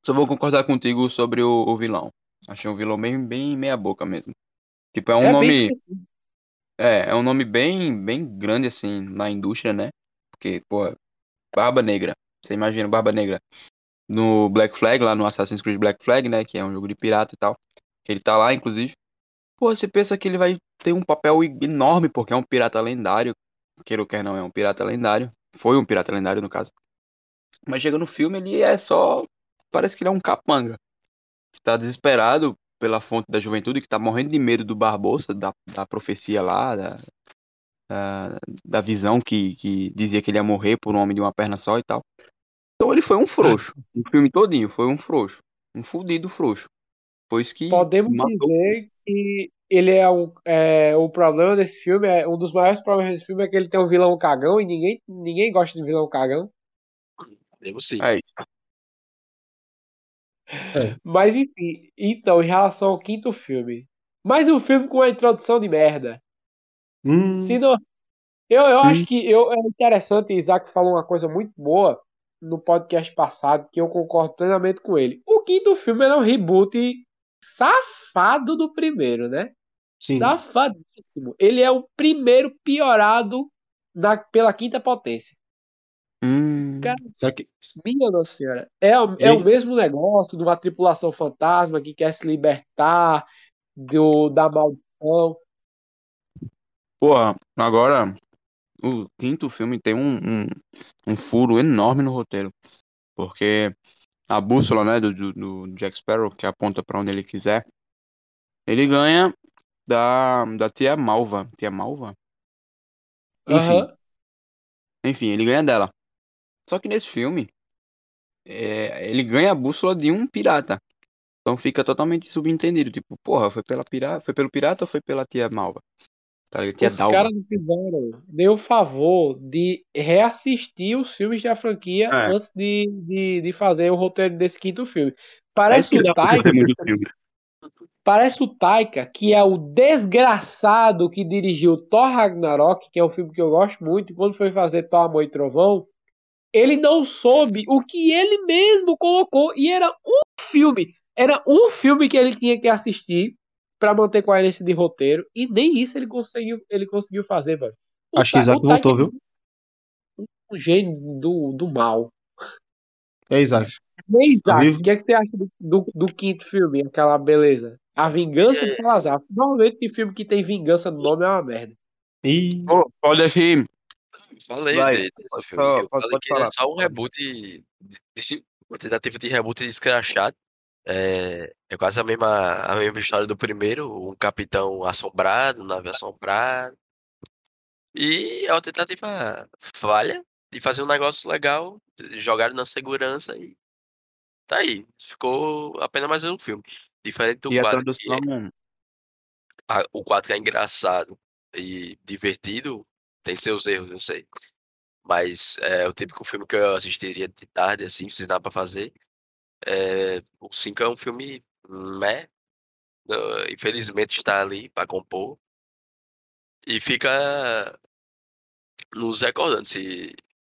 Só vou concordar contigo sobre o, o vilão. Achei um vilão bem, bem meia boca mesmo. Tipo, é um é nome... É, é um nome bem, bem grande, assim, na indústria, né? Porque, pô, Barba Negra. Você imagina Barba Negra no Black Flag, lá no Assassin's Creed Black Flag, né? Que é um jogo de pirata e tal. Ele tá lá, inclusive. Pô, você pensa que ele vai ter um papel enorme, porque é um pirata lendário. Queira ou quer não, é um pirata lendário. Foi um pirata lendário, no caso. Mas chega no filme, ele é só... Parece que ele é um capanga que tá desesperado pela fonte da juventude, que tá morrendo de medo do Barbossa, da, da profecia lá, da, da, da visão que, que dizia que ele ia morrer por um homem de uma perna só e tal. Então ele foi um frouxo. O filme todinho foi um frouxo. Um fudido frouxo. Foi isso que podemos matou. Dizer que ele é o, é o problema desse filme, é, um dos maiores problemas desse filme é que ele tem um vilão cagão e ninguém, ninguém gosta de vilão cagão. Eu sim. Aí. É. Mas enfim, então, em relação ao quinto filme, mais um filme com uma introdução de merda. Hum. Se não, eu eu hum. acho que eu, é interessante. Isaac falou uma coisa muito boa no podcast passado que eu concordo plenamente com ele. O quinto filme é um reboot safado do primeiro, né? Sim. Safadíssimo. Ele é o primeiro piorado na, pela quinta potência. Hum, cara, será que... Minha Nossa Senhora, é, é o mesmo negócio de uma tripulação fantasma que quer se libertar do, da maldição. Porra, agora o quinto filme tem um, um, um furo enorme no roteiro, porque a bússola, né, do, do Jack Sparrow, que aponta pra onde ele quiser, ele ganha da, da tia Malva. Tia Malva? Enfim, uhum. Enfim, ele ganha dela. Só que nesse filme, é, ele ganha a bússola de um pirata. Então fica totalmente subentendido, tipo, porra, foi, pela pira... foi pelo pirata ou foi pela tia Malva? Tá, tia Os Dalva. caras não fizeram, deu o favor de reassistir os filmes da franquia é. antes de, de, de fazer o roteiro desse quinto filme. Parece, é o Taika, filme. parece o Taika, que é o desgraçado que dirigiu Thor Ragnarok, que é um filme que eu gosto muito, e quando foi fazer Thor, Amor e Trovão, ele não soube o que ele mesmo colocou, e era um filme, era um filme que ele tinha que assistir pra manter coerência de roteiro, e nem isso ele conseguiu, ele conseguiu fazer, velho. Acho que Isaac voltou, viu? Um gênio do, do mal. É Isaac. É Isaac. O que é que você acha do, do, do quinto filme, aquela beleza? A Vingança é. de Salazar. Normalmente tem filme que tem vingança no nome é uma merda. E... Oh, olha aqui. Falei, Vai, velho. Pode, filme, pode, pode, pode falar. É só um reboot, de, de, uma tentativa de reboot escrachado. É, é quase a mesma, a mesma história do primeiro, um capitão assombrado, um navio assombrado. E é uma tentativa falha de fazer um negócio legal, jogaram na segurança e tá aí. Ficou apenas mais um filme. Diferente do quatro. É, a, o quatro é engraçado e divertido, tem seus erros, não sei. Mas é o típico filme que eu assistiria de tarde, assim, se dá pra fazer. É, o cinco é um filme meh, infelizmente está ali para compor e fica nos recordando. Se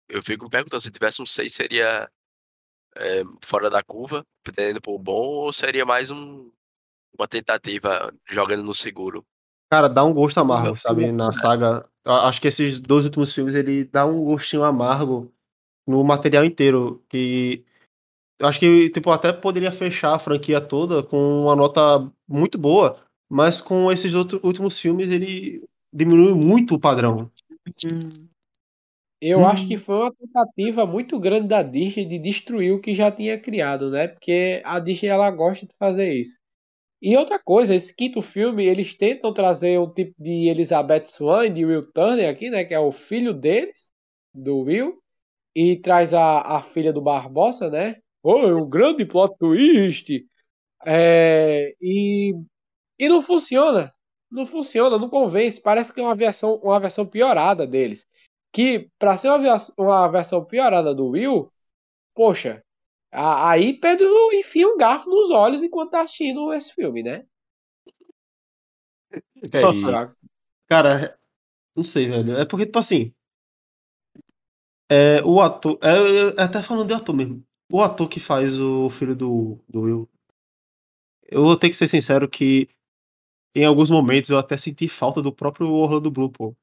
eu fico me perguntando, se tivesse um seis seria é, fora da curva, pretendendo por bom, ou seria mais um, uma tentativa jogando no seguro? Cara, dá um gosto amargo, sabe, na saga. Eu acho que esses dois últimos filmes, ele dá um gostinho amargo no material inteiro, que acho que, tipo, até poderia fechar a franquia toda com uma nota muito boa, mas com esses outros últimos filmes ele diminui muito o padrão. Eu hum. acho que foi uma tentativa muito grande da Disney de destruir o que já tinha criado, né? Porque a Disney, ela gosta de fazer isso. E outra coisa, esse quinto filme, eles tentam trazer um tipo de Elizabeth Swann e de Will Turner aqui, né? Que é o filho deles, do Will, e traz a, a filha do Barbossa, né? Oh, é um grande plot twist. É, e, e não funciona. Não funciona, não convence. Parece que é uma versão, uma versão piorada deles. Que, pra ser uma, uma versão piorada do Will, poxa, a, aí Pedro enfia um garfo nos olhos enquanto tá assistindo esse filme, né? Nossa, cara, não sei, velho. É porque, tipo assim, é, o ator... É, é, até falando de ator mesmo. O ator que faz o filho do, do Will, eu vou ter que ser sincero que em alguns momentos eu até senti falta do próprio Orlando Bloom, pô,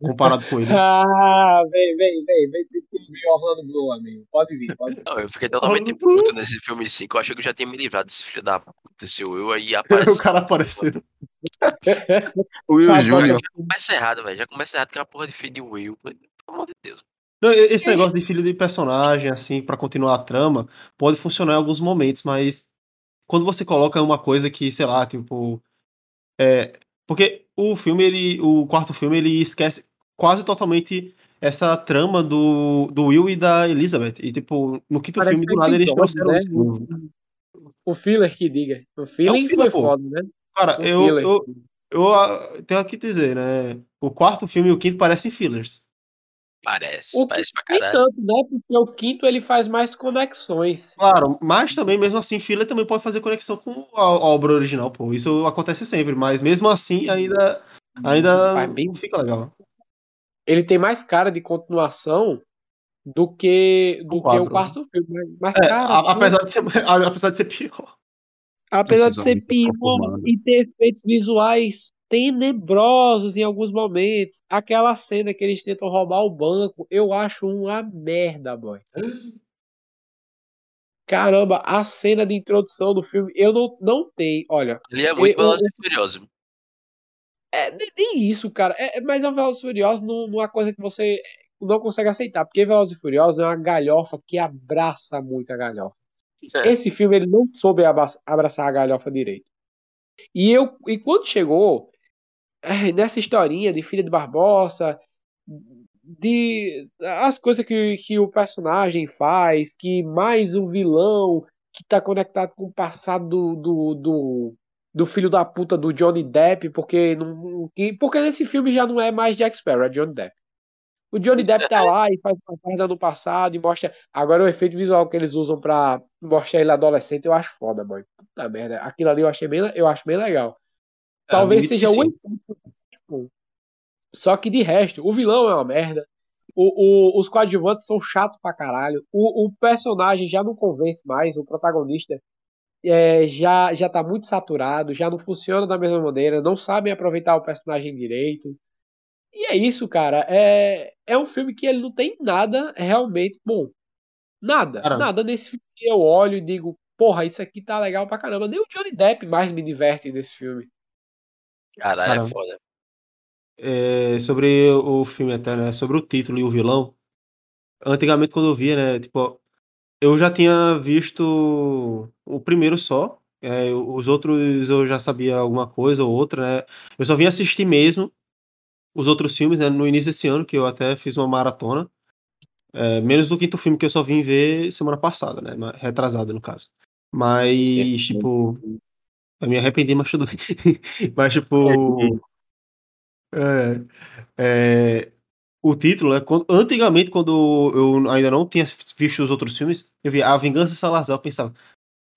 comparado com ele. Ah, vem, vem, vem, vem, vem Orlando Bloom, amigo. Pode vir, pode vir. Não, eu fiquei totalmente puto nesse filme cinco, eu achei que eu já tinha me livrado desse filho da puta, esse Will aí apareceu. O cara apareceu. O Will Júnior. Já começa errado, velho, já começa errado que é uma porra de filho de Will, pelo amor de Deus. Esse negócio de filho de personagem, assim, pra continuar a trama, pode funcionar em alguns momentos, mas quando você coloca uma coisa que, sei lá, tipo... É, porque o filme, ele, o quarto filme, ele esquece quase totalmente essa trama do, do Will e da Elizabeth. E, tipo, no quinto Parece filme, do nada, eles trouxeram isso. Né? O filler que diga. O filler é um filler, pô. Foda, né? Cara, eu, eu, eu, eu tenho que dizer, né? O quarto filme e o quinto parecem fillers. Parece, o parece pra caralho. Tanto, né? Porque o quinto ele faz mais conexões. Claro, mas também, mesmo assim, filler também pode fazer conexão com a, a obra original, pô. Isso acontece sempre, mas mesmo assim ainda, ainda bem... fica legal. Ele tem mais cara de continuação do que, do que o quarto filme. Mas, é, cara, a, apesar, de ser, a, apesar de ser pior. Apesar de ser pior e ter efeitos visuais tenebrosos em alguns momentos. Aquela cena que eles tentam roubar o banco, eu acho uma merda, boy. Caramba, a cena de introdução do filme, eu não, não tenho, olha... Ele é muito Velozes e Furiosos. É, nem isso, cara. É, mas é um Velozes e Furiosos numa coisa que você não consegue aceitar, porque Velozes e Furiosos é uma galhofa que abraça muito a galhofa. É. Esse filme, ele não soube abraçar a galhofa direito. E, eu, e quando chegou... nessa historinha de filha de Barbossa, de as coisas que, que o personagem faz, que mais um vilão que tá conectado com o passado do, do, do, do filho da puta do Johnny Depp, porque, não, que, porque nesse filme já não é mais Jack Sparrow, é Johnny Depp. O Johnny Depp tá lá e faz uma merda no passado e mostra... Agora o efeito visual que eles usam pra mostrar ele adolescente eu acho foda, mano. Puta merda. Aquilo ali eu, achei bem, eu acho bem legal. Talvez ah, seja o um... Só que de resto, o vilão é uma merda. O, o, os coadjuvantes são chatos pra caralho. O, o personagem já não convence mais. O protagonista é, já, já tá muito saturado. Já não funciona da mesma maneira. Não sabem aproveitar o personagem direito. E é isso, cara. É, é um filme que ele não tem nada realmente bom. Nada. Caramba. Nada nesse filme. Eu olho e digo, porra, isso aqui tá legal pra caramba. Nem o Johnny Depp mais me diverte nesse filme. Caralho, caramba. É foda. É, sobre o filme até, né? Sobre o título e o vilão. Antigamente, quando eu via, né? Tipo, eu já tinha visto o primeiro só. É, os outros eu já sabia alguma coisa ou outra, né? Eu só vim assistir mesmo os outros filmes, né, no início desse ano, que eu até fiz uma maratona, é, menos do quinto filme que eu só vim ver semana passada, né, retrasada no caso, mas, esse tipo, filme. Eu me arrependi, mas tudo mas, tipo, é, é, o título, né, quando, antigamente, quando eu ainda não tinha visto os outros filmes, eu via A Vingança de Salazar, eu pensava,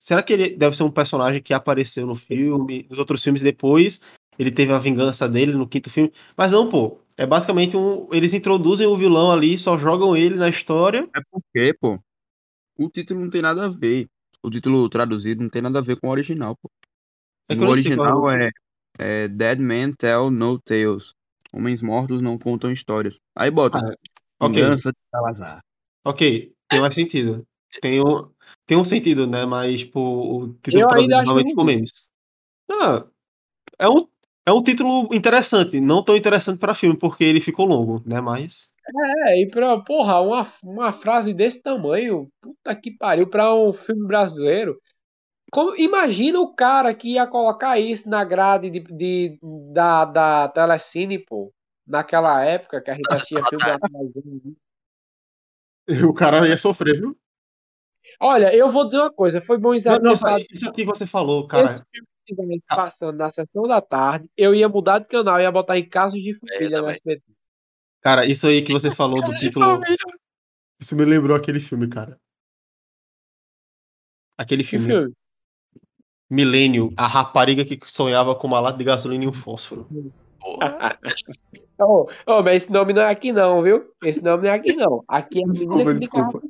será que ele deve ser um personagem que apareceu no filme, nos outros filmes depois... Ele teve a vingança dele no quinto filme. Mas não, pô. É basicamente um... Eles introduzem o vilão ali, só jogam ele na história. É porque, pô, o título não tem nada a ver. O título traduzido não tem nada a ver com o original, pô. É o original é, é Dead Men Tell No Tales. Homens mortos não contam histórias. Aí bota. Ah, vingança okay. de Salazar. Ok, tem mais sentido. Tem um, tem um sentido, né? Mas, tipo, o título traduzido realmente ficou memes. Ah, é um... É um título interessante, não tão interessante pra filme, porque ele ficou longo, né, mas... É, e pra, porra, uma, uma frase desse tamanho, puta que pariu, pra um filme brasileiro. Como, imagina o cara que ia colocar isso na grade de, de, da, da Telecine, pô, naquela época que a gente assistia filme da Telecine. O cara ia sofrer, viu? Olha, eu vou dizer uma coisa, foi bom... Não, não, isso aqui você falou, cara... Esse... passando na sessão da tarde, eu ia mudar de canal, ia botar em Casos de Família no S B T. Cara, isso aí que você falou do título, isso me lembrou aquele filme, cara. Aquele filme, filme? Milênio, a rapariga que sonhava com uma lata de gasolina e um fósforo. Ô, oh, mas esse nome não é aqui não, viu? Esse nome não é aqui não. Aqui é desculpa, desculpa.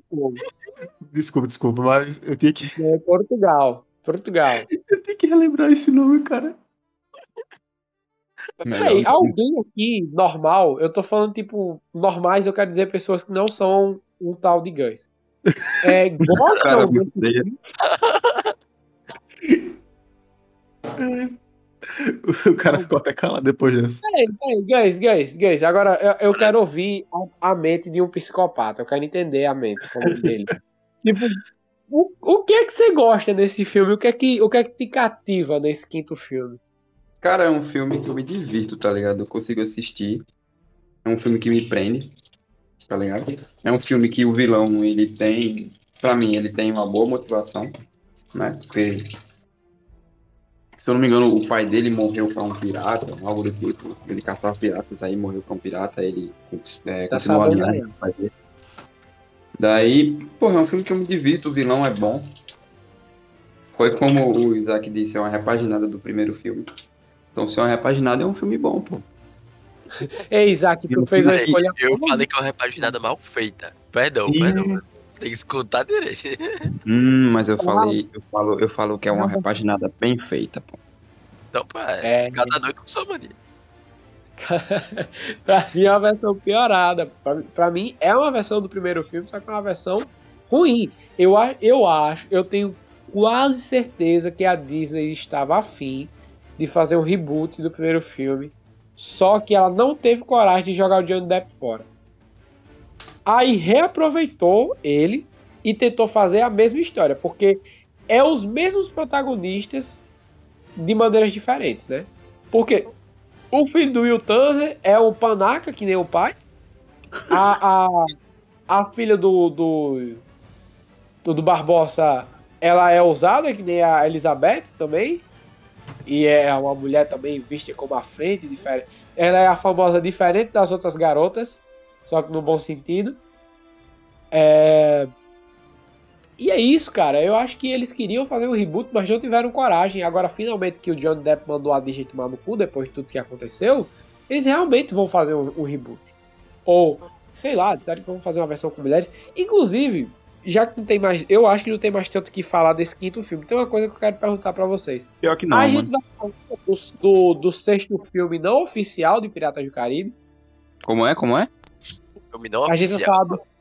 Desculpa, desculpa, mas eu tenho que... É Portugal. Portugal. Eu tenho que relembrar esse nome, cara. Peraí, alguém aqui normal, eu tô falando tipo, normais, eu quero dizer pessoas que não são um tal de Gus. É, gostam desse... O cara ficou até calado depois disso. Peraí, peraí, Gus, Gus, Gus, agora eu, eu quero ouvir a, a mente de um psicopata, eu quero entender a mente como dele. Tipo... O, o que é que você gosta nesse filme? O que, é que, o que é que te cativa nesse quinto filme? Cara, é um filme que eu me divirto, tá ligado? Eu consigo assistir. É um filme que me prende, tá ligado? É um filme que o vilão, ele tem... Pra mim, ele tem uma boa motivação, né? Porque... Se eu não me engano, o pai dele morreu pra um pirata, algo do tipo. Ele caçava piratas, aí morreu pra um pirata, ele é, continuou aliado com o pai dele. Daí, porra, é um filme que eu me divirto, o vilão é bom. Foi como o Isaac disse, é uma repaginada do primeiro filme. Então, se é uma repaginada, é um filme bom, pô. Ei, Isaac, tu eu fez uma escolha... Eu falei que é uma repaginada mal feita. Perdão, e... perdão. Você tem que escutar direito. Hum, mas eu falei, eu falo, eu falo que é uma repaginada bem feita, pô. Então, pô, é, é... cada doido com sua mania. Pra mim é uma versão piorada. Pra, pra mim é uma versão do primeiro filme, só que é uma versão ruim. Eu, eu acho, eu tenho quase certeza que a Disney estava afim de fazer um reboot do primeiro filme, só que ela não teve coragem de jogar o Johnny Depp fora. Aí reaproveitou ele e tentou fazer a mesma história, porque é os mesmos protagonistas de maneiras diferentes, né? Porque... O filho do Will Turner é o panaca, que nem o pai. A, a, a filha do, do do do Barbossa ela é ousada, que nem a Elizabeth também, e é uma mulher também vista como à frente, diferente. Ela é a famosa diferente das outras garotas, só que no bom sentido. É... E é isso, cara. Eu acho que eles queriam fazer um reboot, mas não tiveram coragem. Agora, finalmente, que o Johnny Depp mandou a Disney tomar no cu, depois de tudo que aconteceu, eles realmente vão fazer um, um reboot. Ou, sei lá, disseram que vão fazer uma versão com mulheres. Inclusive, já que não tem mais... Eu acho que não tem mais tanto o que falar desse quinto filme. Tem uma coisa que eu quero perguntar pra vocês. Pior que não, a gente mano. vai falar do, do, do sexto filme não oficial de Piratas do Caribe. Como é? Como é? Filme não a oficial. Gente vai falar do...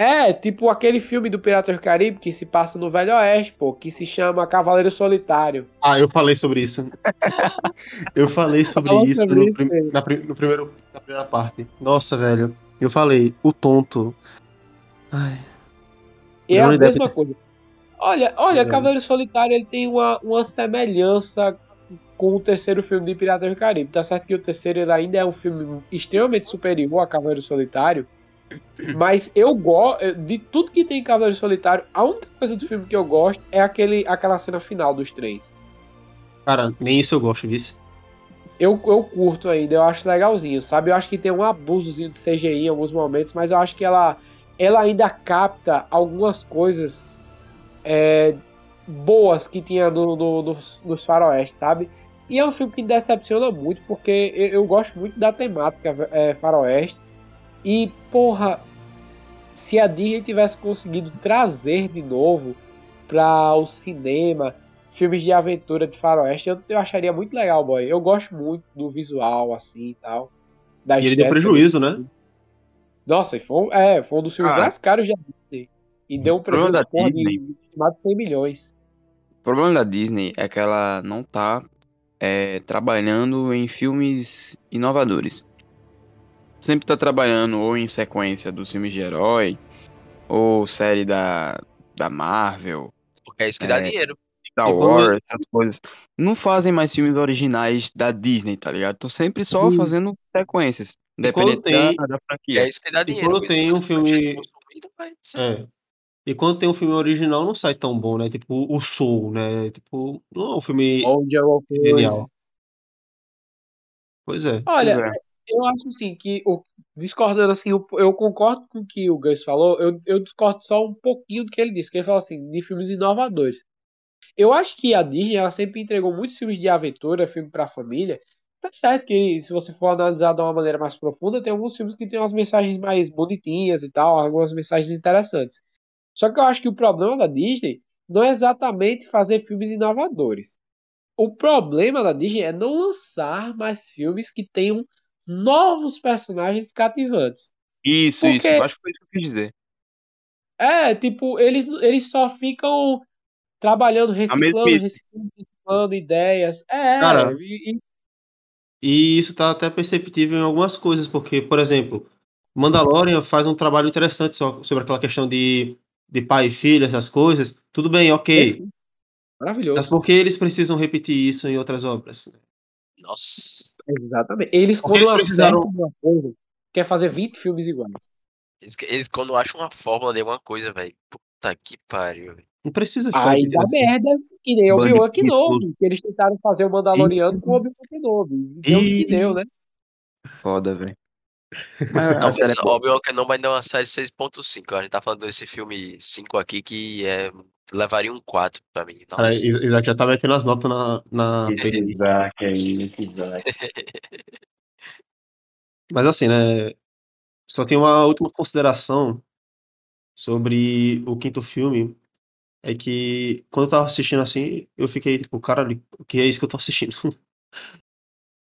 É, tipo aquele filme do Piratas do Caribe que se passa no Velho Oeste, pô, que se chama Cavaleiro Solitário. Ah, eu falei sobre isso. eu falei sobre Nossa, isso, no, prim... isso na, no primeiro, na primeira parte. Nossa, velho. Eu falei, o tonto. Ai. É a mesma deve... coisa. Olha, olha, é. Cavaleiro Solitário, ele tem uma, uma semelhança com o terceiro filme de Piratas do Caribe. Tá certo que o terceiro ele ainda é um filme extremamente superior a Cavaleiro Solitário. Mas eu gosto de tudo que tem em Cavaleiro Solitário. A única coisa do filme que eu gosto é aquele, aquela cena final dos três. Cara, nem isso eu gosto, vice. Eu, eu curto ainda, eu acho legalzinho, sabe? Eu acho que tem um abusozinho de C G I em alguns momentos, mas eu acho que ela, ela ainda capta algumas coisas é, boas que tinha no, no, nos, nos faroeste, sabe? E é um filme que decepciona muito, porque eu, eu gosto muito da temática é, faroeste. E, porra, se a Disney tivesse conseguido trazer de novo para o cinema filmes de aventura de faroeste, eu, eu acharia muito legal, boy. Eu gosto muito do visual, assim, e tal. Da e ele deu prejuízo, né? Nossa, e foi, é, foi um dos filmes ah. mais caros da Disney. E deu um prejuízo da porra de mais de cem milhões. O problema da Disney é que ela não tá é, trabalhando em filmes inovadores. Sempre tá trabalhando ou em sequência dos filmes de herói, ou série da, da Marvel. Porque é isso que é, dá dinheiro. Star Wars, essas coisas. Não fazem mais filmes originais da Disney, tá ligado? Tô sempre só fazendo sequências. Independente tem, da, da franquia. É isso que dá dinheiro. E quando tem um filme... É. E quando tem um filme original, não sai tão bom, né? Tipo, o Soul, né? Tipo, não é um filme genial. Pois é. Olha... É. Eu acho assim que, o, discordando assim, eu, eu concordo com o que o Gus falou, eu, eu discordo só um pouquinho do que ele disse, que ele falou assim, de filmes inovadores. Eu acho que a Disney, ela sempre entregou muitos filmes de aventura, filme pra família. Tá certo que se você for analisar de uma maneira mais profunda, tem alguns filmes que tem umas mensagens mais bonitinhas e tal, algumas mensagens interessantes. Só que eu acho que o problema da Disney não é exatamente fazer filmes inovadores. O problema da Disney é não lançar mais filmes que tenham novos personagens cativantes. Isso, Porque... isso. Eu acho que foi isso que eu quis dizer. É, tipo, eles, eles só ficam trabalhando, reciclando, reciclando, reciclando ideias. É, cara, e, e... e isso tá até perceptível em algumas coisas, porque, por exemplo, Mandalorian faz um trabalho interessante só sobre aquela questão de, de pai e filho, essas coisas. Tudo bem, ok. Maravilhoso. Mas por que eles precisam repetir isso em outras obras? Nossa... Exatamente. Eles, quando eles precisaram uma coisa, quer fazer vinte filmes iguais. Eles, eles quando acham uma fórmula de alguma coisa, velho. Puta que pariu, velho. Não precisa ficar. Aí dá merdas que nem Obi-Wan Novo. Que eles tentaram fazer o Mandaloriano e... com o Obi-Wan Novo. Deu e... que deu, né? Foda, velho. O Obi-Wan não vai dar uma série seis ponto cinco. A gente tá falando desse filme cinco aqui que é, levaria um quatro pra mim. Cara, Isaac já tá metendo as notas na... na... Esse Isaac aí, esse Isaac. Mas assim, né? Só tem uma última consideração sobre o quinto filme. É que quando eu tava assistindo assim, eu fiquei tipo, caralho, o que é isso que eu tô assistindo?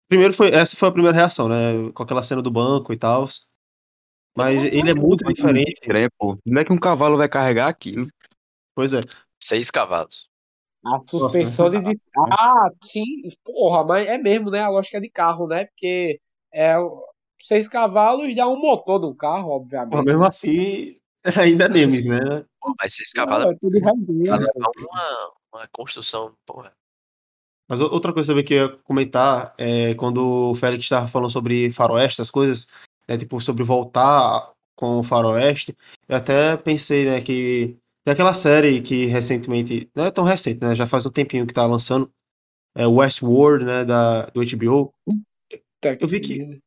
Primeiro foi... Essa foi a primeira reação, né? Com aquela cena do banco e tal. Mas ele é muito diferente. Como é que um cavalo vai carregar aquilo? Pois é. Seis cavalos. A suspensão Nossa, de descarga. Ah, sim. Porra, mas é mesmo, né? A lógica de carro, né? Porque é, seis cavalos dá um motor do carro, obviamente. Porra, mesmo assim, ainda é memes, né? Porra, mas seis cavalos. É tudo rabinho, né? uma, uma construção, porra. Mas outra coisa também que eu ia comentar é quando o Félix estava falando sobre faroeste, essas coisas, né? Tipo, sobre voltar com o faroeste. Eu até pensei, né? Que Tem aquela série que recentemente, não é tão recente, né? Já faz um tempinho que tá lançando. É Westworld, né? Da, do H B O. Tá, Eu vi que.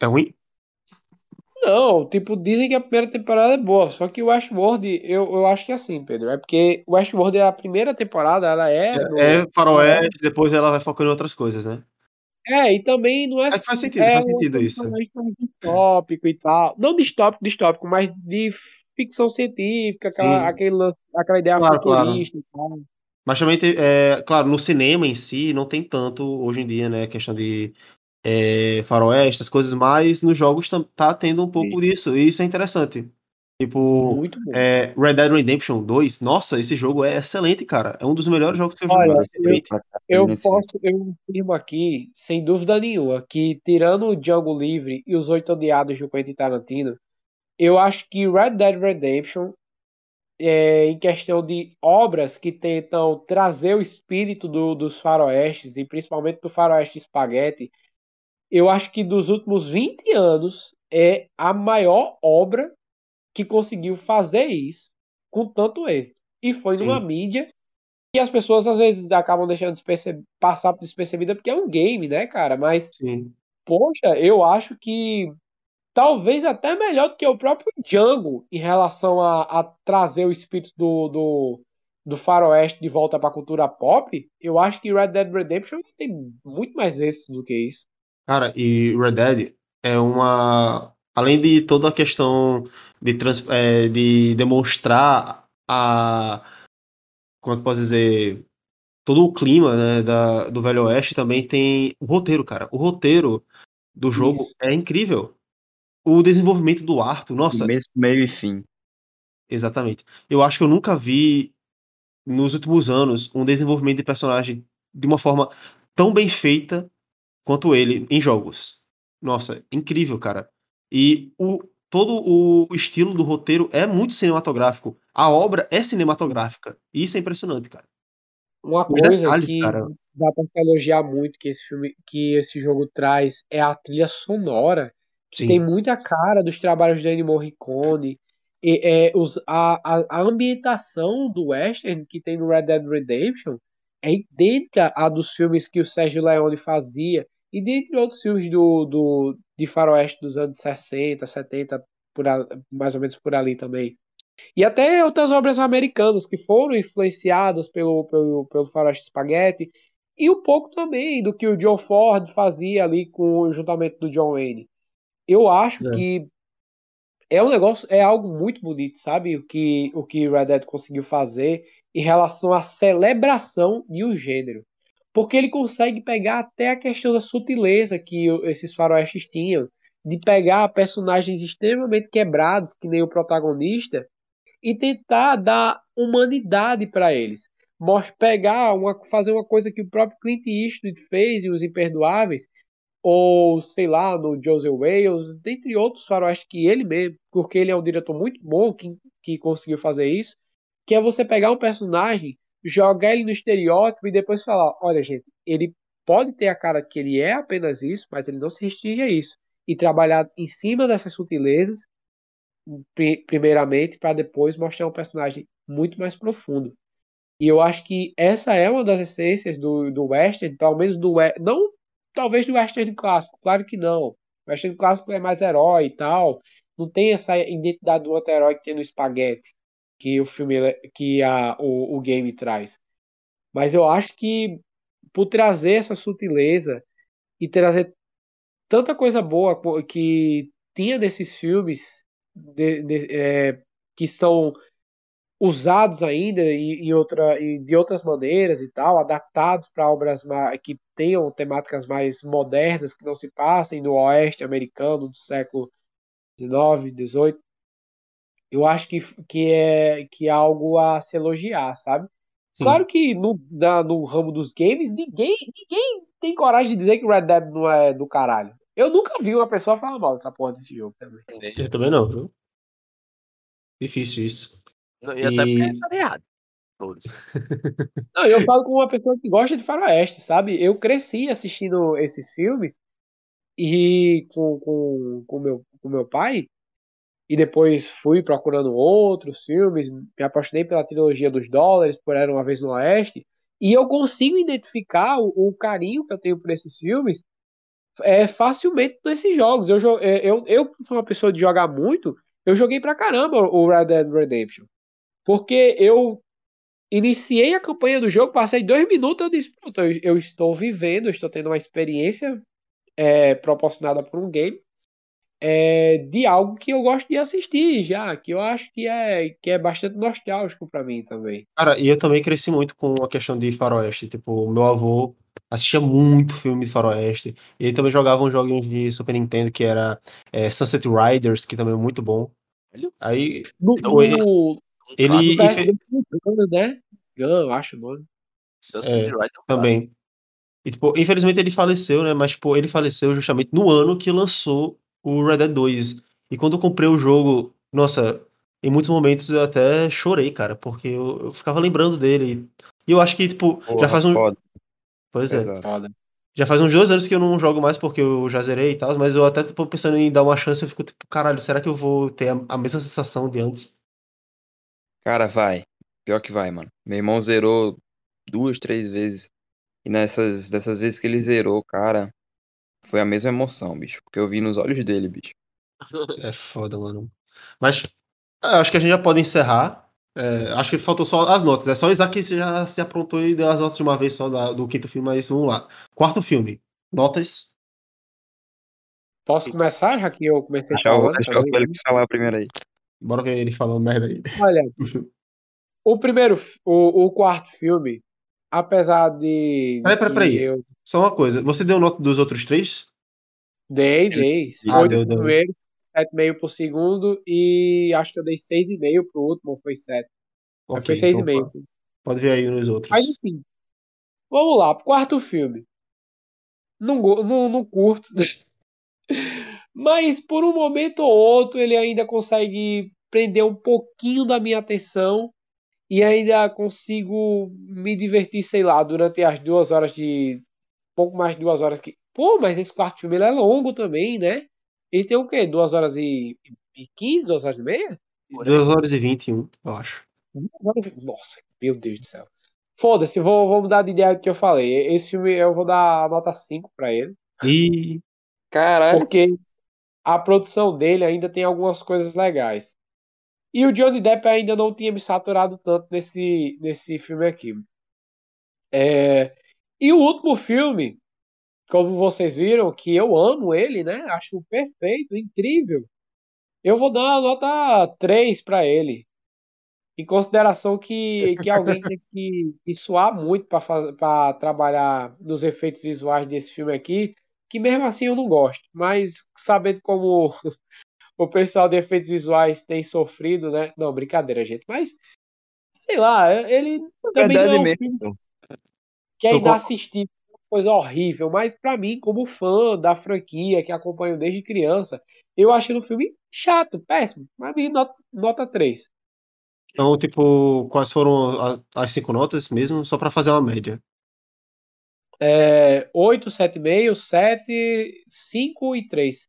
É ruim? Não, tipo, dizem que a primeira temporada é boa, só que o Westworld, eu, eu acho que é assim, Pedro, é porque o Westworld é a primeira temporada, ela é... É, é faroeste, depois ela vai focando em outras coisas, né? É, e também não é... Mas faz sentido, é, faz sentido é, isso. Distópico e tal, não distópico, distópico, mas de ficção científica, aquela, aquele lance, aquela ideia claro, futurista claro. e tal. Mas também, tem, é, claro, no cinema em si não tem tanto, hoje em dia, né, questão de... É, faroeste, as coisas, mas nos jogos tam, tá tendo um pouco Sim. disso, e isso é interessante. Tipo, Muito bom. É, Red Dead Redemption dois, nossa, esse jogo é excelente, cara. É um dos melhores jogos que eu Olha, joguei. Eu, eu posso, eu afirmo aqui, sem dúvida nenhuma, que tirando o Django Livre e os Oito Odiados do Quentin Tarantino, eu acho que Red Dead Redemption, é, em questão de obras que tentam trazer o espírito do, dos faroestes, e principalmente do faroeste espaguete, eu acho que dos últimos vinte anos é a maior obra que conseguiu fazer isso com tanto êxito. E foi Sim. numa mídia que as pessoas às vezes acabam deixando desperce- passar despercebida porque é um game, né, cara? Mas, Sim. poxa, eu acho que talvez até melhor do que o próprio Django em relação a, a trazer o espírito do, do, do faroeste de volta para a cultura pop. Eu acho que Red Dead Redemption tem muito mais êxito do que isso. Cara, e Red Dead é uma... Além de toda a questão de, trans... é, de demonstrar a... Como é que eu posso dizer? Todo o clima, né, da... do Velho Oeste, também tem o roteiro, cara. O roteiro do jogo Isso. é incrível. O desenvolvimento do Arthur, nossa... Começo, meio e fim. Exatamente. Eu acho que eu nunca vi, nos últimos anos, um desenvolvimento de personagem de uma forma tão bem feita quanto ele em jogos. Nossa, incrível, cara. E o, todo o estilo do roteiro é muito cinematográfico. A obra é cinematográfica. E isso é impressionante, cara. Uma Os coisa detalhes, que cara... dá pra se elogiar muito que esse filme, que esse jogo traz é a trilha sonora. Que Sim. tem muita cara dos trabalhos de Ennio Morricone. E, é, os, a, a, a ambientação do western que tem no Red Dead Redemption é idêntica à dos filmes que o Sérgio Leone fazia. E dentre outros filmes do, do, de faroeste dos anos sessenta, setenta, por a, mais ou menos por ali também. E até outras obras americanas que foram influenciadas pelo, pelo, pelo faroeste espaguete. E um pouco também do que o John Ford fazia ali com o juntamento do John Wayne. Eu acho é. que é um negócio, é algo muito bonito, sabe? O que, o que Red Dead conseguiu fazer em relação à celebração de um gênero. Porque ele consegue pegar até a questão da sutileza que esses faroestes tinham, de pegar personagens extremamente quebrados, que nem o protagonista, e tentar dar humanidade para eles. Pegar uma, fazer uma coisa que o próprio Clint Eastwood fez em Os Imperdoáveis, ou, sei lá, no Joseph Wales, dentre outros faroestes que ele mesmo, porque ele é um diretor muito bom que, que conseguiu fazer isso, que é você pegar um personagem, jogar ele no estereótipo e depois falar, olha gente, ele pode ter a cara que ele é apenas isso, mas ele não se restringe a isso. E trabalhar em cima dessas sutilezas, primeiramente, para depois mostrar um personagem muito mais profundo. E eu acho que essa é uma das essências do, do western, pelo menos do não, talvez do western clássico, claro que não. O western clássico é mais herói e tal, não tem essa identidade do anti-herói que tem no espaguete. Que o filme, que a, o, o game traz. Mas eu acho que por trazer essa sutileza e trazer tanta coisa boa que tinha desses filmes de, de, é, que são usados ainda e, e, outra, e de outras maneiras e tal, adaptados para obras que tenham temáticas mais modernas, que não se passem do oeste americano do século dezenove, dezoito. Eu acho que, que, é, que é algo a se elogiar, sabe? Sim. Claro que no, na, no ramo dos games, ninguém, ninguém tem coragem de dizer que Red Dead não é do caralho. Eu nunca vi uma pessoa falar mal dessa porra desse jogo também. Eu também não, viu? Difícil isso. Não, e até porque ele tá errado. Todos. Não, eu falo com uma pessoa que gosta de faroeste, sabe? Eu cresci assistindo esses filmes e com o com, com meu, com meu pai. E depois fui procurando outros filmes, me apaixonei pela trilogia dos dólares, por Era Uma Vez no Oeste, e eu consigo identificar o, o carinho que eu tenho por esses filmes é, facilmente nesses jogos. Eu sou eu, eu, uma pessoa de jogar muito, eu joguei pra caramba o Red Dead Redemption, porque eu iniciei a campanha do jogo, passei dois minutos, eu disse, pronto, eu, eu estou vivendo, eu estou tendo uma experiência é, proporcionada por um game, É, de algo que eu gosto de assistir já, que eu acho que é, que é bastante nostálgico pra mim também. Cara, e eu também cresci muito com a questão de faroeste, tipo, meu avô assistia muito filme de faroeste, e ele também jogava uns joguinhos de Super Nintendo que era é, Sunset Riders, que também é muito bom. Aí, no, então, ele... No, ele no e... Gun, né? Gun, eu acho o nome. Sunset é, Riders também. E, tipo, infelizmente ele faleceu, né? Mas, tipo, ele faleceu justamente no ano que lançou o Red Dead dois, e quando eu comprei o jogo, nossa, em muitos momentos eu até chorei, cara, porque eu, eu ficava lembrando dele, e eu acho que, tipo, Porra, já faz um... Foda. Pois é, Exato. Já faz uns dois anos que eu não jogo mais, porque eu já zerei e tal, mas eu até, tipo, pensando em dar uma chance, eu fico, tipo, caralho, será que eu vou ter a, a mesma sensação de antes? Cara, vai, pior que vai, mano, meu irmão zerou duas, três vezes, e nessas dessas vezes que ele zerou, cara... Foi a mesma emoção, bicho, porque eu vi nos olhos dele, bicho. É foda, mano. Mas acho que a gente já pode encerrar. É, acho que faltou só as notas. É, né? Só o Isaac já se aprontou e deu as notas de uma vez só da, do quinto filme, mas vamos lá. Quarto filme, notas. Posso começar, já que eu comecei a falar? Deixa o Félix falar primeiro aí. Bora ver ele falando merda aí. Olha, o primeiro, o, o quarto filme, apesar de... Peraí, peraí, peraí. Eu... Só uma coisa. Você deu nota dos outros três? Dei, dei. Ah, oito deu, deu. Primeiro, sete vírgula cinco pro segundo e acho que eu dei seis vírgula cinco pro último, foi sete. Okay, foi seis vírgula cinco. Então, assim. Pode ver aí nos outros. Mas enfim. Vamos lá, pro quarto filme. Não, não, não curto. Mas por um momento ou outro ele ainda consegue prender um pouquinho da minha atenção. E ainda consigo me divertir, sei lá, durante as duas horas de... Pouco mais de duas horas que... Pô, mas esse quarto filme ele é longo também, né? Ele tem o quê? Duas horas e... e quinze? Duas horas e meia? Duas horas e vinte e um, eu acho. Nossa, meu Deus do céu. Foda-se, vou, vou mudar de ideia do que eu falei. Esse filme eu vou dar a nota cinco pra ele. E... Caralho. Porque a produção dele ainda tem algumas coisas legais. E o Johnny Depp ainda não tinha me saturado tanto nesse, nesse filme aqui. É... E o último filme, como vocês viram, que eu amo ele, né? Acho perfeito, incrível. Eu vou dar a nota três pra ele. Em consideração que, que alguém tem que, que suar muito pra, faz, pra trabalhar nos efeitos visuais desse filme aqui, que mesmo assim eu não gosto. Mas sabendo como... O pessoal de efeitos visuais tem sofrido, né? Não, brincadeira, gente. Mas, sei lá, ele também não é um filme que é inassistível, coisa horrível. Mas, pra mim, como fã da franquia que acompanho desde criança, eu achei o filme chato, péssimo. Mas, mim, nota, nota três. Então, tipo, quais foram as cinco notas mesmo? Só pra fazer uma média. É, oito, sete vírgula cinco, sete, cinco e três.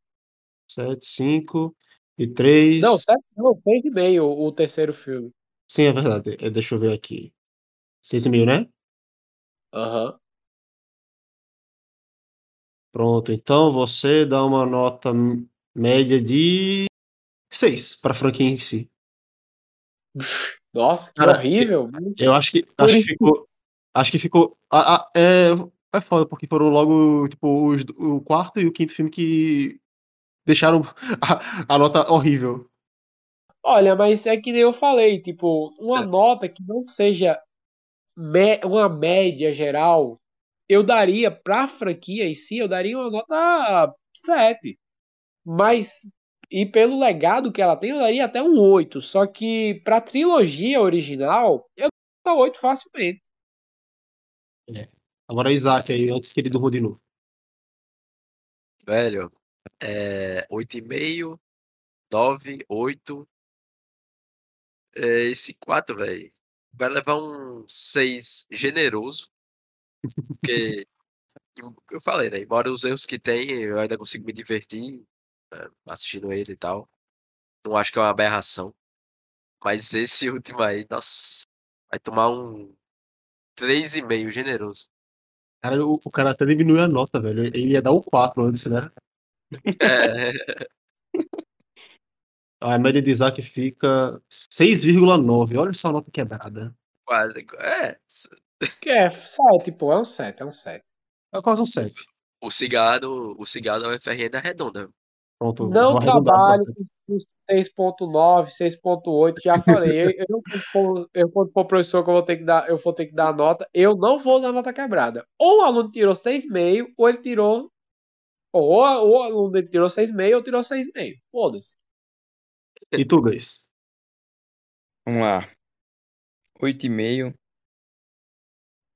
sete, cinco e três... Não, sete não, seis vírgula cinco o, o terceiro filme. Sim, é verdade. Deixa eu ver aqui. seis vírgula cinco, né? Aham. Uhum. Pronto, então você dá uma nota média de seis para a franquia em si. Nossa, que cara, horrível. Eu, eu acho que, acho que ficou... Acho que ficou... A, a, é, é foda, porque foram logo tipo, os, o quarto e o quinto filme que... Deixaram a, a nota horrível. Olha, mas é que nem eu falei, tipo, uma é. nota que não seja me, uma média geral, eu daria pra franquia em si, eu daria uma nota sete. Mas, e pelo legado que ela tem, eu daria até um oito. Só que pra trilogia original, eu daria oito facilmente. É. Agora Isaac aí, antes que ele durma de novo. Velho... É, oito vírgula cinco, nove, oito. É, esse quatro, velho, vai levar um seis generoso. Porque, eu falei, né? Embora os erros que tem, eu ainda consigo me divertir, né, assistindo ele e tal. Não acho que é uma aberração. Mas esse último aí, nossa, vai tomar um três vírgula cinco generoso. Cara, o, o cara até diminuiu a nota, velho. Ele ia dar um quatro antes, né? É. A média de Isaac fica seis vírgula nove. Olha essa nota quebrada. Quase. É. Que é sete, pô. É um sete, é um sete. É quase um sete. O cigarro, o cigarro da U F R N é redonda. Pronto. Não trabalho com seis vírgula nove, seis vírgula oito. Já falei. Eu, eu, eu quando for professor que eu vou ter que dar, eu vou ter que dar a nota. Eu não vou dar nota quebrada. Ou o aluno tirou seis vírgula cinco, ou ele tirou... Ou, ou o aluno ele tirou seis vírgula cinco, ou tirou seis vírgula cinco. Foda-se. E tu, Gus? Vamos lá. oito vírgula cinco.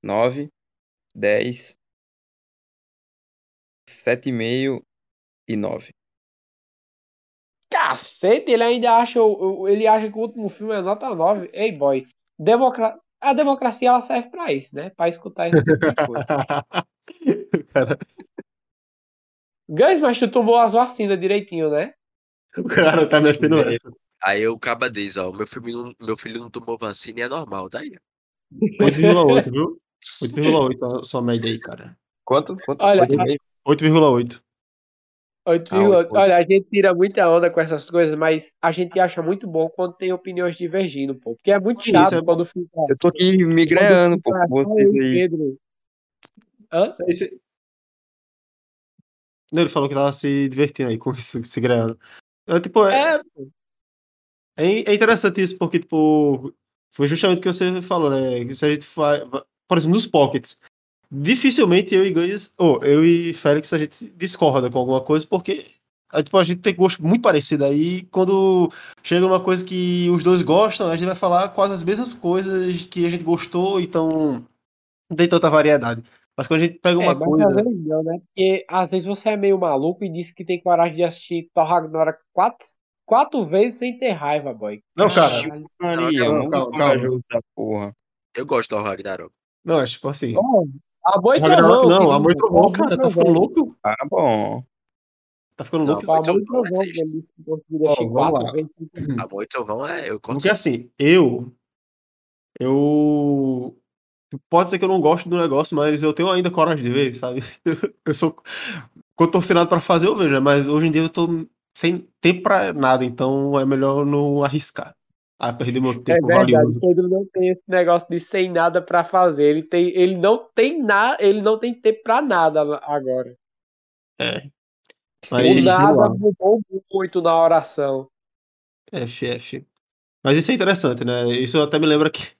nove. dez. sete vírgula cinco e nove. Cacete, ele ainda acha, ele acha que o último filme é nota nove. Ei, boy. Democra... A democracia, ela serve pra isso, né? Pra escutar esse tipo de coisa. Cara... Gus, mas tu tomou as vacinas direitinho, né? O cara tá me afinando essa. Aí o caba diz, ó, meu filho, não, meu filho não tomou vacina e é normal, tá aí. oito vírgula oito, viu? oito vírgula oito a sua média aí, cara. Quanto? Quanto? Olha, oito vírgula oito. oito vírgula oito. Olha, a gente tira muita onda com essas coisas, mas a gente acha muito bom quando tem opiniões divergindo, pô. Porque é muito chato é... quando fica... Eu tô aqui migrando, pô. Vocês aí. Pedro. Hã? Esse... Ele falou que tava se divertindo aí com isso, se grelando. É, tipo, é, é, é interessante isso, porque, tipo, foi justamente o que você falou, né? Se a gente faz, por exemplo, nos pockets, dificilmente eu e Gus, ou eu e Félix, a gente discorda com alguma coisa, porque é, tipo, a gente tem gosto muito parecido. Aí, quando chega uma coisa que os dois gostam, a gente vai falar quase as mesmas coisas que a gente gostou, então não tem tanta variedade. Mas quando a gente pega uma é, coisa... Às vezes não, né? Porque às vezes você é meio maluco e diz que tem coragem de assistir Thor Ragnarok quatro, quatro vezes sem ter raiva, boy. Não, cara. Não, calma, calma, calma. Porra. Eu gosto de Thor Ragnarok. Não, é tipo assim... Oh, a boi trovão. Não, a boi trovão, cara. Tá ficando louco? Tá ah, bom. Tá ficando não, louco? Não, a boi trovão. Ele disse que conseguiu assistir quatro vezes sem ter raiva. A boi trovão é... Eu Porque assim, eu... Eu... Pode ser que eu não goste do negócio, mas eu tenho ainda coragem de ver, sabe? Eu sou contorcionado pra fazer, eu vejo, né? Mas hoje em dia eu tô sem tempo pra nada, então é melhor não arriscar. Ah, perder meu tempo é valioso. O Pedro não tem esse negócio de sem nada pra fazer. Ele, tem, ele, não, tem na, ele não tem tempo pra nada agora. É. Mas o nada mudou muito na oração. F F. Mas isso é interessante, né? Isso até me lembra que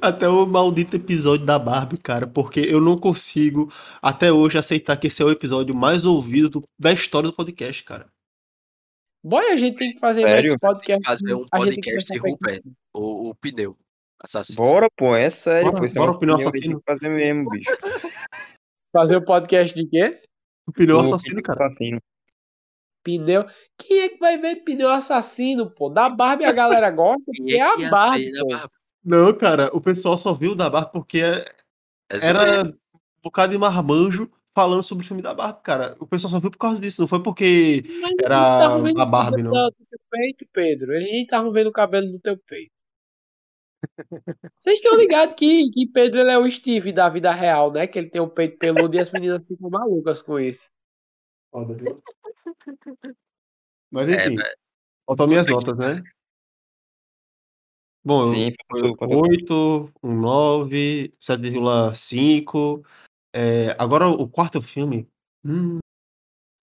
até o maldito episódio da Barbie, cara, porque eu não consigo até hoje aceitar que esse é o episódio mais ouvido do, da história do podcast, cara. Bom, a gente tem que fazer Sério? mais podcast. Fazer um podcast de Rupert, o, o pneu assassino. Bora, pô, é sério. Bora, pô, bora é um o pneu assassino. Fazer mesmo, bicho. Fazer o um podcast de quê? O pneu assassino, cara. Assassino. Pneu. Quem é que vai ver pneu assassino, pô? Da Barbie a galera gosta, porque é a Barbie, pô. Não, cara, o pessoal só viu o da Barbie porque era um bocado de marmanjo falando sobre o filme da Barbie, cara. O pessoal só viu por causa disso, não foi porque Mas era a Barbie, não. Do teu peito, Pedro. Eles nem estavam vendo o cabelo do teu peito. Vocês estão ligados que, que Pedro ele é o Steve da vida real, né? Que ele tem um peito peludo e as meninas ficam malucas com isso. Foda, viu? Mas enfim, é, né? Faltam minhas notas, né? Bom, Sim, eu oito, um nove, sete vírgula cinco. É, agora o quarto filme. Hum,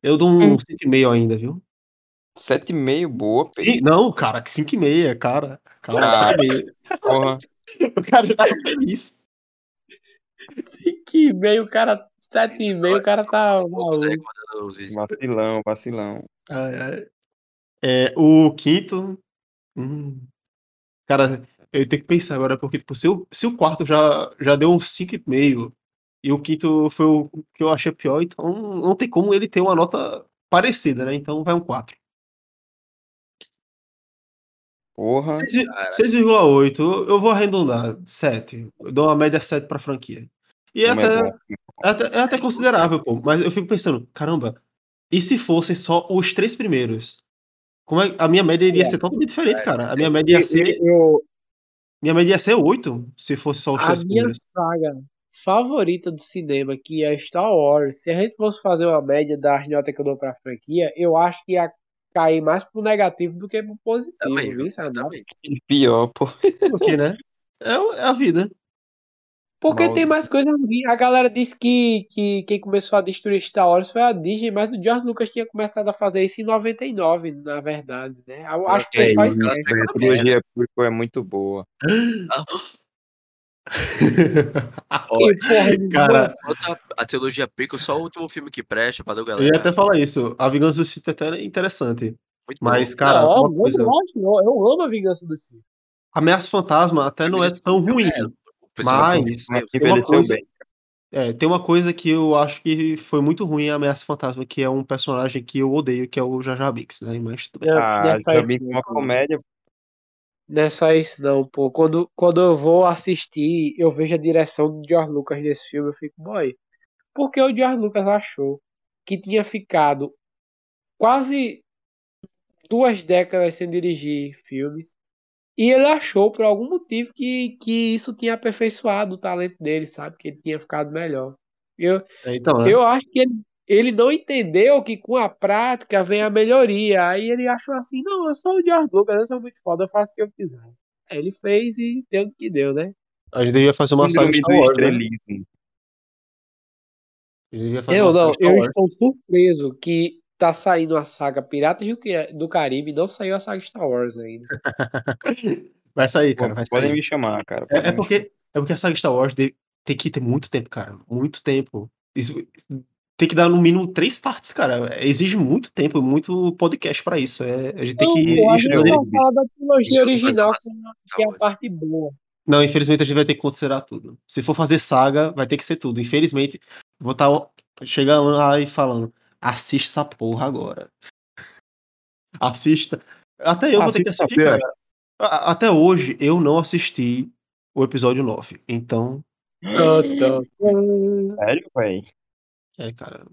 eu dou um hum. sete vírgula cinco ainda, viu? sete vírgula cinco, boa, Pedro. Sim, não, cara, que cinco vírgula cinco, cara. Cara, ah, sete vírgula cinco. Porra. O cara já tá feliz. cinco vírgula cinco, o cara. sete vírgula cinco, o cara tá. Vacilão, vacilão. É, é, o quinto. Hum. Cara, eu tenho que pensar agora, porque tipo, se, o, se o quarto já, já deu uns cinco vírgula cinco e o quinto foi o que eu achei pior, então não tem como ele ter uma nota parecida, né? Então vai um quatro. Porra. seis vírgula oito. Eu vou arredondar. sete. Eu dou uma média sete pra franquia. E é até, é, até, é até considerável, pô. Mas eu fico pensando, caramba, e se fossem só os três primeiros? Como é, a minha média iria é. ser totalmente diferente, cara. A minha média ia ser... Eu... Minha média ia ser oito, se fosse só os três primeiros. A minha saga favorita do cinema, que é Star Wars, se a gente fosse fazer uma média das notas que eu dou pra franquia, eu acho que ia cair mais pro negativo do que pro positivo. Também, viu? Também. E pior, pô. Porque, né? É a vida. Porque Mal. tem mais coisa ruim. A galera disse que, que quem começou a destruir Star Wars foi a Disney, mas o George Lucas tinha começado a fazer isso em noventa e nove, na verdade, né? Eu acho que o pessoal esquece. A trilogia prequel é muito boa. Olha, cara, a trilogia prequel, só o último filme que presta pra dar o galera. Eu ia até falar isso. A Vingança do Sith é até interessante. Muito mas, bom. cara, não, eu, coisa... não, eu amo a Vingança do Sith. Ameaça Fantasma até não é tão ruim. É. Mas tem uma, coisa, é, tem uma coisa que eu acho que foi muito ruim em Ameaça Fantasma, que é um personagem que eu odeio, que é o Jar Jar Binks, né? Mas tudo bem. Ah, Jar Jar Binks é uma comédia. Não é só isso não, pô. Quando, quando eu vou assistir, eu vejo a direção do George Lucas nesse filme, eu fico, boy, porque o George Lucas achou que tinha ficado quase duas décadas sem dirigir filmes. E ele achou, por algum motivo, que, que isso tinha aperfeiçoado o talento dele, sabe? Que ele tinha ficado melhor. Eu, então, né? eu acho que ele, ele não entendeu que com a prática vem a melhoria. Aí ele achou assim, não, eu sou o George Lucas, eu sou muito foda, eu faço o que eu quiser. Aí ele fez e deu o que deu, né? A gente devia fazer uma saga de Star Wars, né? Eu não, eu estou surpreso que... Tá saindo a saga Piratas do Caribe, não saiu a saga Star Wars ainda. Vai sair, cara. Vai sair. Podem me chamar, cara. É, é, porque, é porque a saga Star Wars de, tem que ter muito tempo, cara. Muito tempo. Isso, tem que dar no mínimo três partes, cara. Exige muito tempo, muito podcast pra isso. É, a gente não, tem que... A gente vai falar da trilogia original, que é a parte boa. Não, infelizmente a gente vai ter que considerar tudo. Se for fazer saga, vai ter que ser tudo. Infelizmente, vou estar chegando lá e falando... Assista essa porra agora. Assista. Até eu Assista vou ter que assistir, cara. Até hoje, eu não assisti o episódio nove. Então... Sério, véi? É, cara.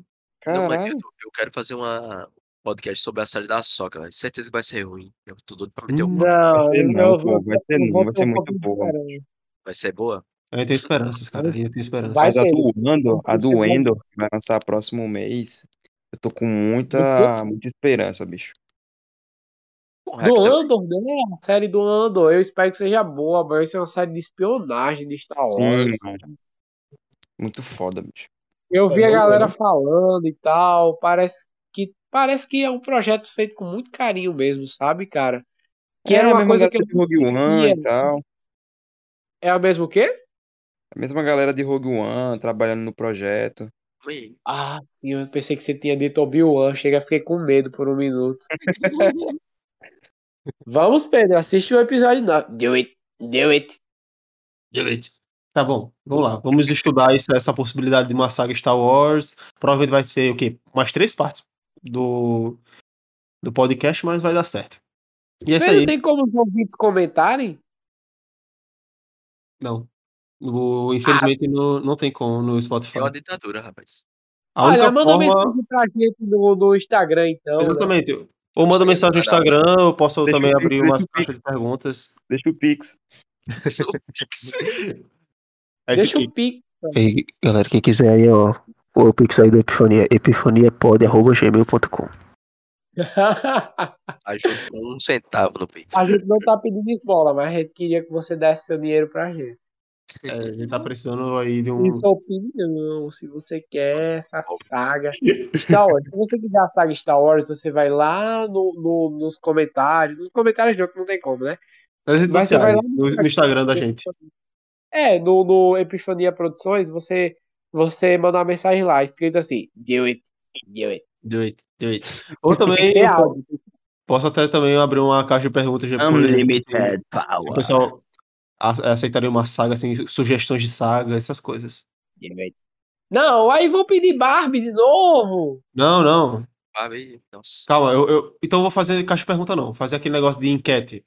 Não, mas eu, eu quero fazer uma podcast sobre a série da Soca, velho. Certeza que vai ser ruim. Eu tô doido pra meter o... Não, vai ser não, pô. Vai ser não. Vai ser muito boa. Vai ser boa? Eu ainda tenho esperanças, cara. Eu ainda tenho esperanças. Mas a do Andor, a do Andor, que vai lançar próximo mês... Eu tô com muita, muita esperança, bicho. Do Andor, né? A série do Andor. Eu espero que seja boa, mas isso é uma série de espionagem de Star Wars. Sim, muito foda, bicho. Eu vi é a galera bom. falando e tal. Parece que, parece que é um projeto feito com muito carinho mesmo, sabe, cara? Que é, era uma coisa que eu... Rogue One e tal. É a mesma o quê? A mesma galera de Rogue One trabalhando no projeto. Ah, sim, eu pensei que você tinha dito Obi-Wan. Chega, fiquei com medo por um minuto. Vamos, Pedro, assiste o episódio nove. Do it, do it, do it. Tá bom, vamos lá. Vamos estudar isso, essa possibilidade de uma saga Star Wars. Provavelmente vai ser o quê? Mais três partes do, do podcast, mas vai dar certo. E é Pedro, isso aí. Tem como os ouvintes comentarem? Não. O, infelizmente ah, não, não tem como no Spotify. É uma ditadura, rapaz. A Olha, manda forma... mensagem pra gente no, no Instagram, então. Exatamente. Né? Ou manda mensagem no Instagram, eu posso deixa também o, abrir umas caixas de perguntas. Deixa o Pix. Deixa o Pix. É deixa o Pix. E, galera, quem quiser aí, ó, o Pix aí da Epifania, epifania pod arroba gmail ponto com. Ajuda um centavo no Pix. A gente não tá pedindo esmola, mas a gente queria que você desse seu dinheiro pra gente. É, a gente tá precisando aí de um... Isso é opinião, se você quer essa saga Star Wars. Se você quiser a saga Star Wars, você vai lá no, no, nos comentários. Nos comentários não, que não tem como, né? Nas redes Mas sociais, lá... no, no Instagram da gente. É, no, no Epifania Produções, você, você manda uma mensagem lá, escrito assim, do it, do it. Do it, do it. Ou também... É eu, posso até também abrir uma caixa de perguntas. Unlimited power. Pessoal... Aceitaria uma saga, assim, sugestões de saga, essas coisas. Não, aí vou pedir Barbie de novo. Não, não. Barbie, nossa. Calma, eu, eu então eu vou fazer caixa de pergunta, não. Fazer aquele negócio de enquete.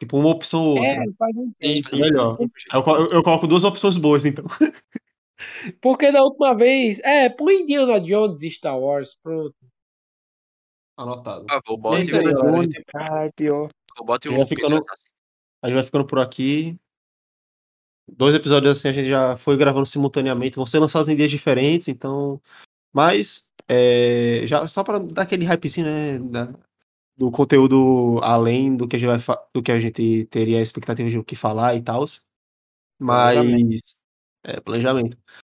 Tipo, uma opção ou outra. É, faz um enquete. Melhor. Eu, eu coloco duas opções boas, então. Porque da última vez. É, põe Indiana Jones e Star Wars, pronto. Anotado. Ah, vou botar. É isso aí, galera. Vou botar o ficando... A gente vai ficando por aqui. Dois episódios assim a gente já foi gravando simultaneamente. Vão ser lançados em dias diferentes, então. Mas, é... já, só para dar aquele hypezinho, né? Da... Do conteúdo além do que a gente, vai fa... do que a gente teria a expectativa de o que falar e tal. Mas. Planejamento. É, planejamento.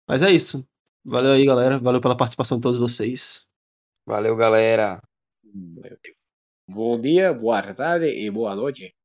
Mas é isso. Valeu aí, galera. Valeu pela participação de todos vocês. Valeu, galera. Bom dia, boa tarde e boa noite.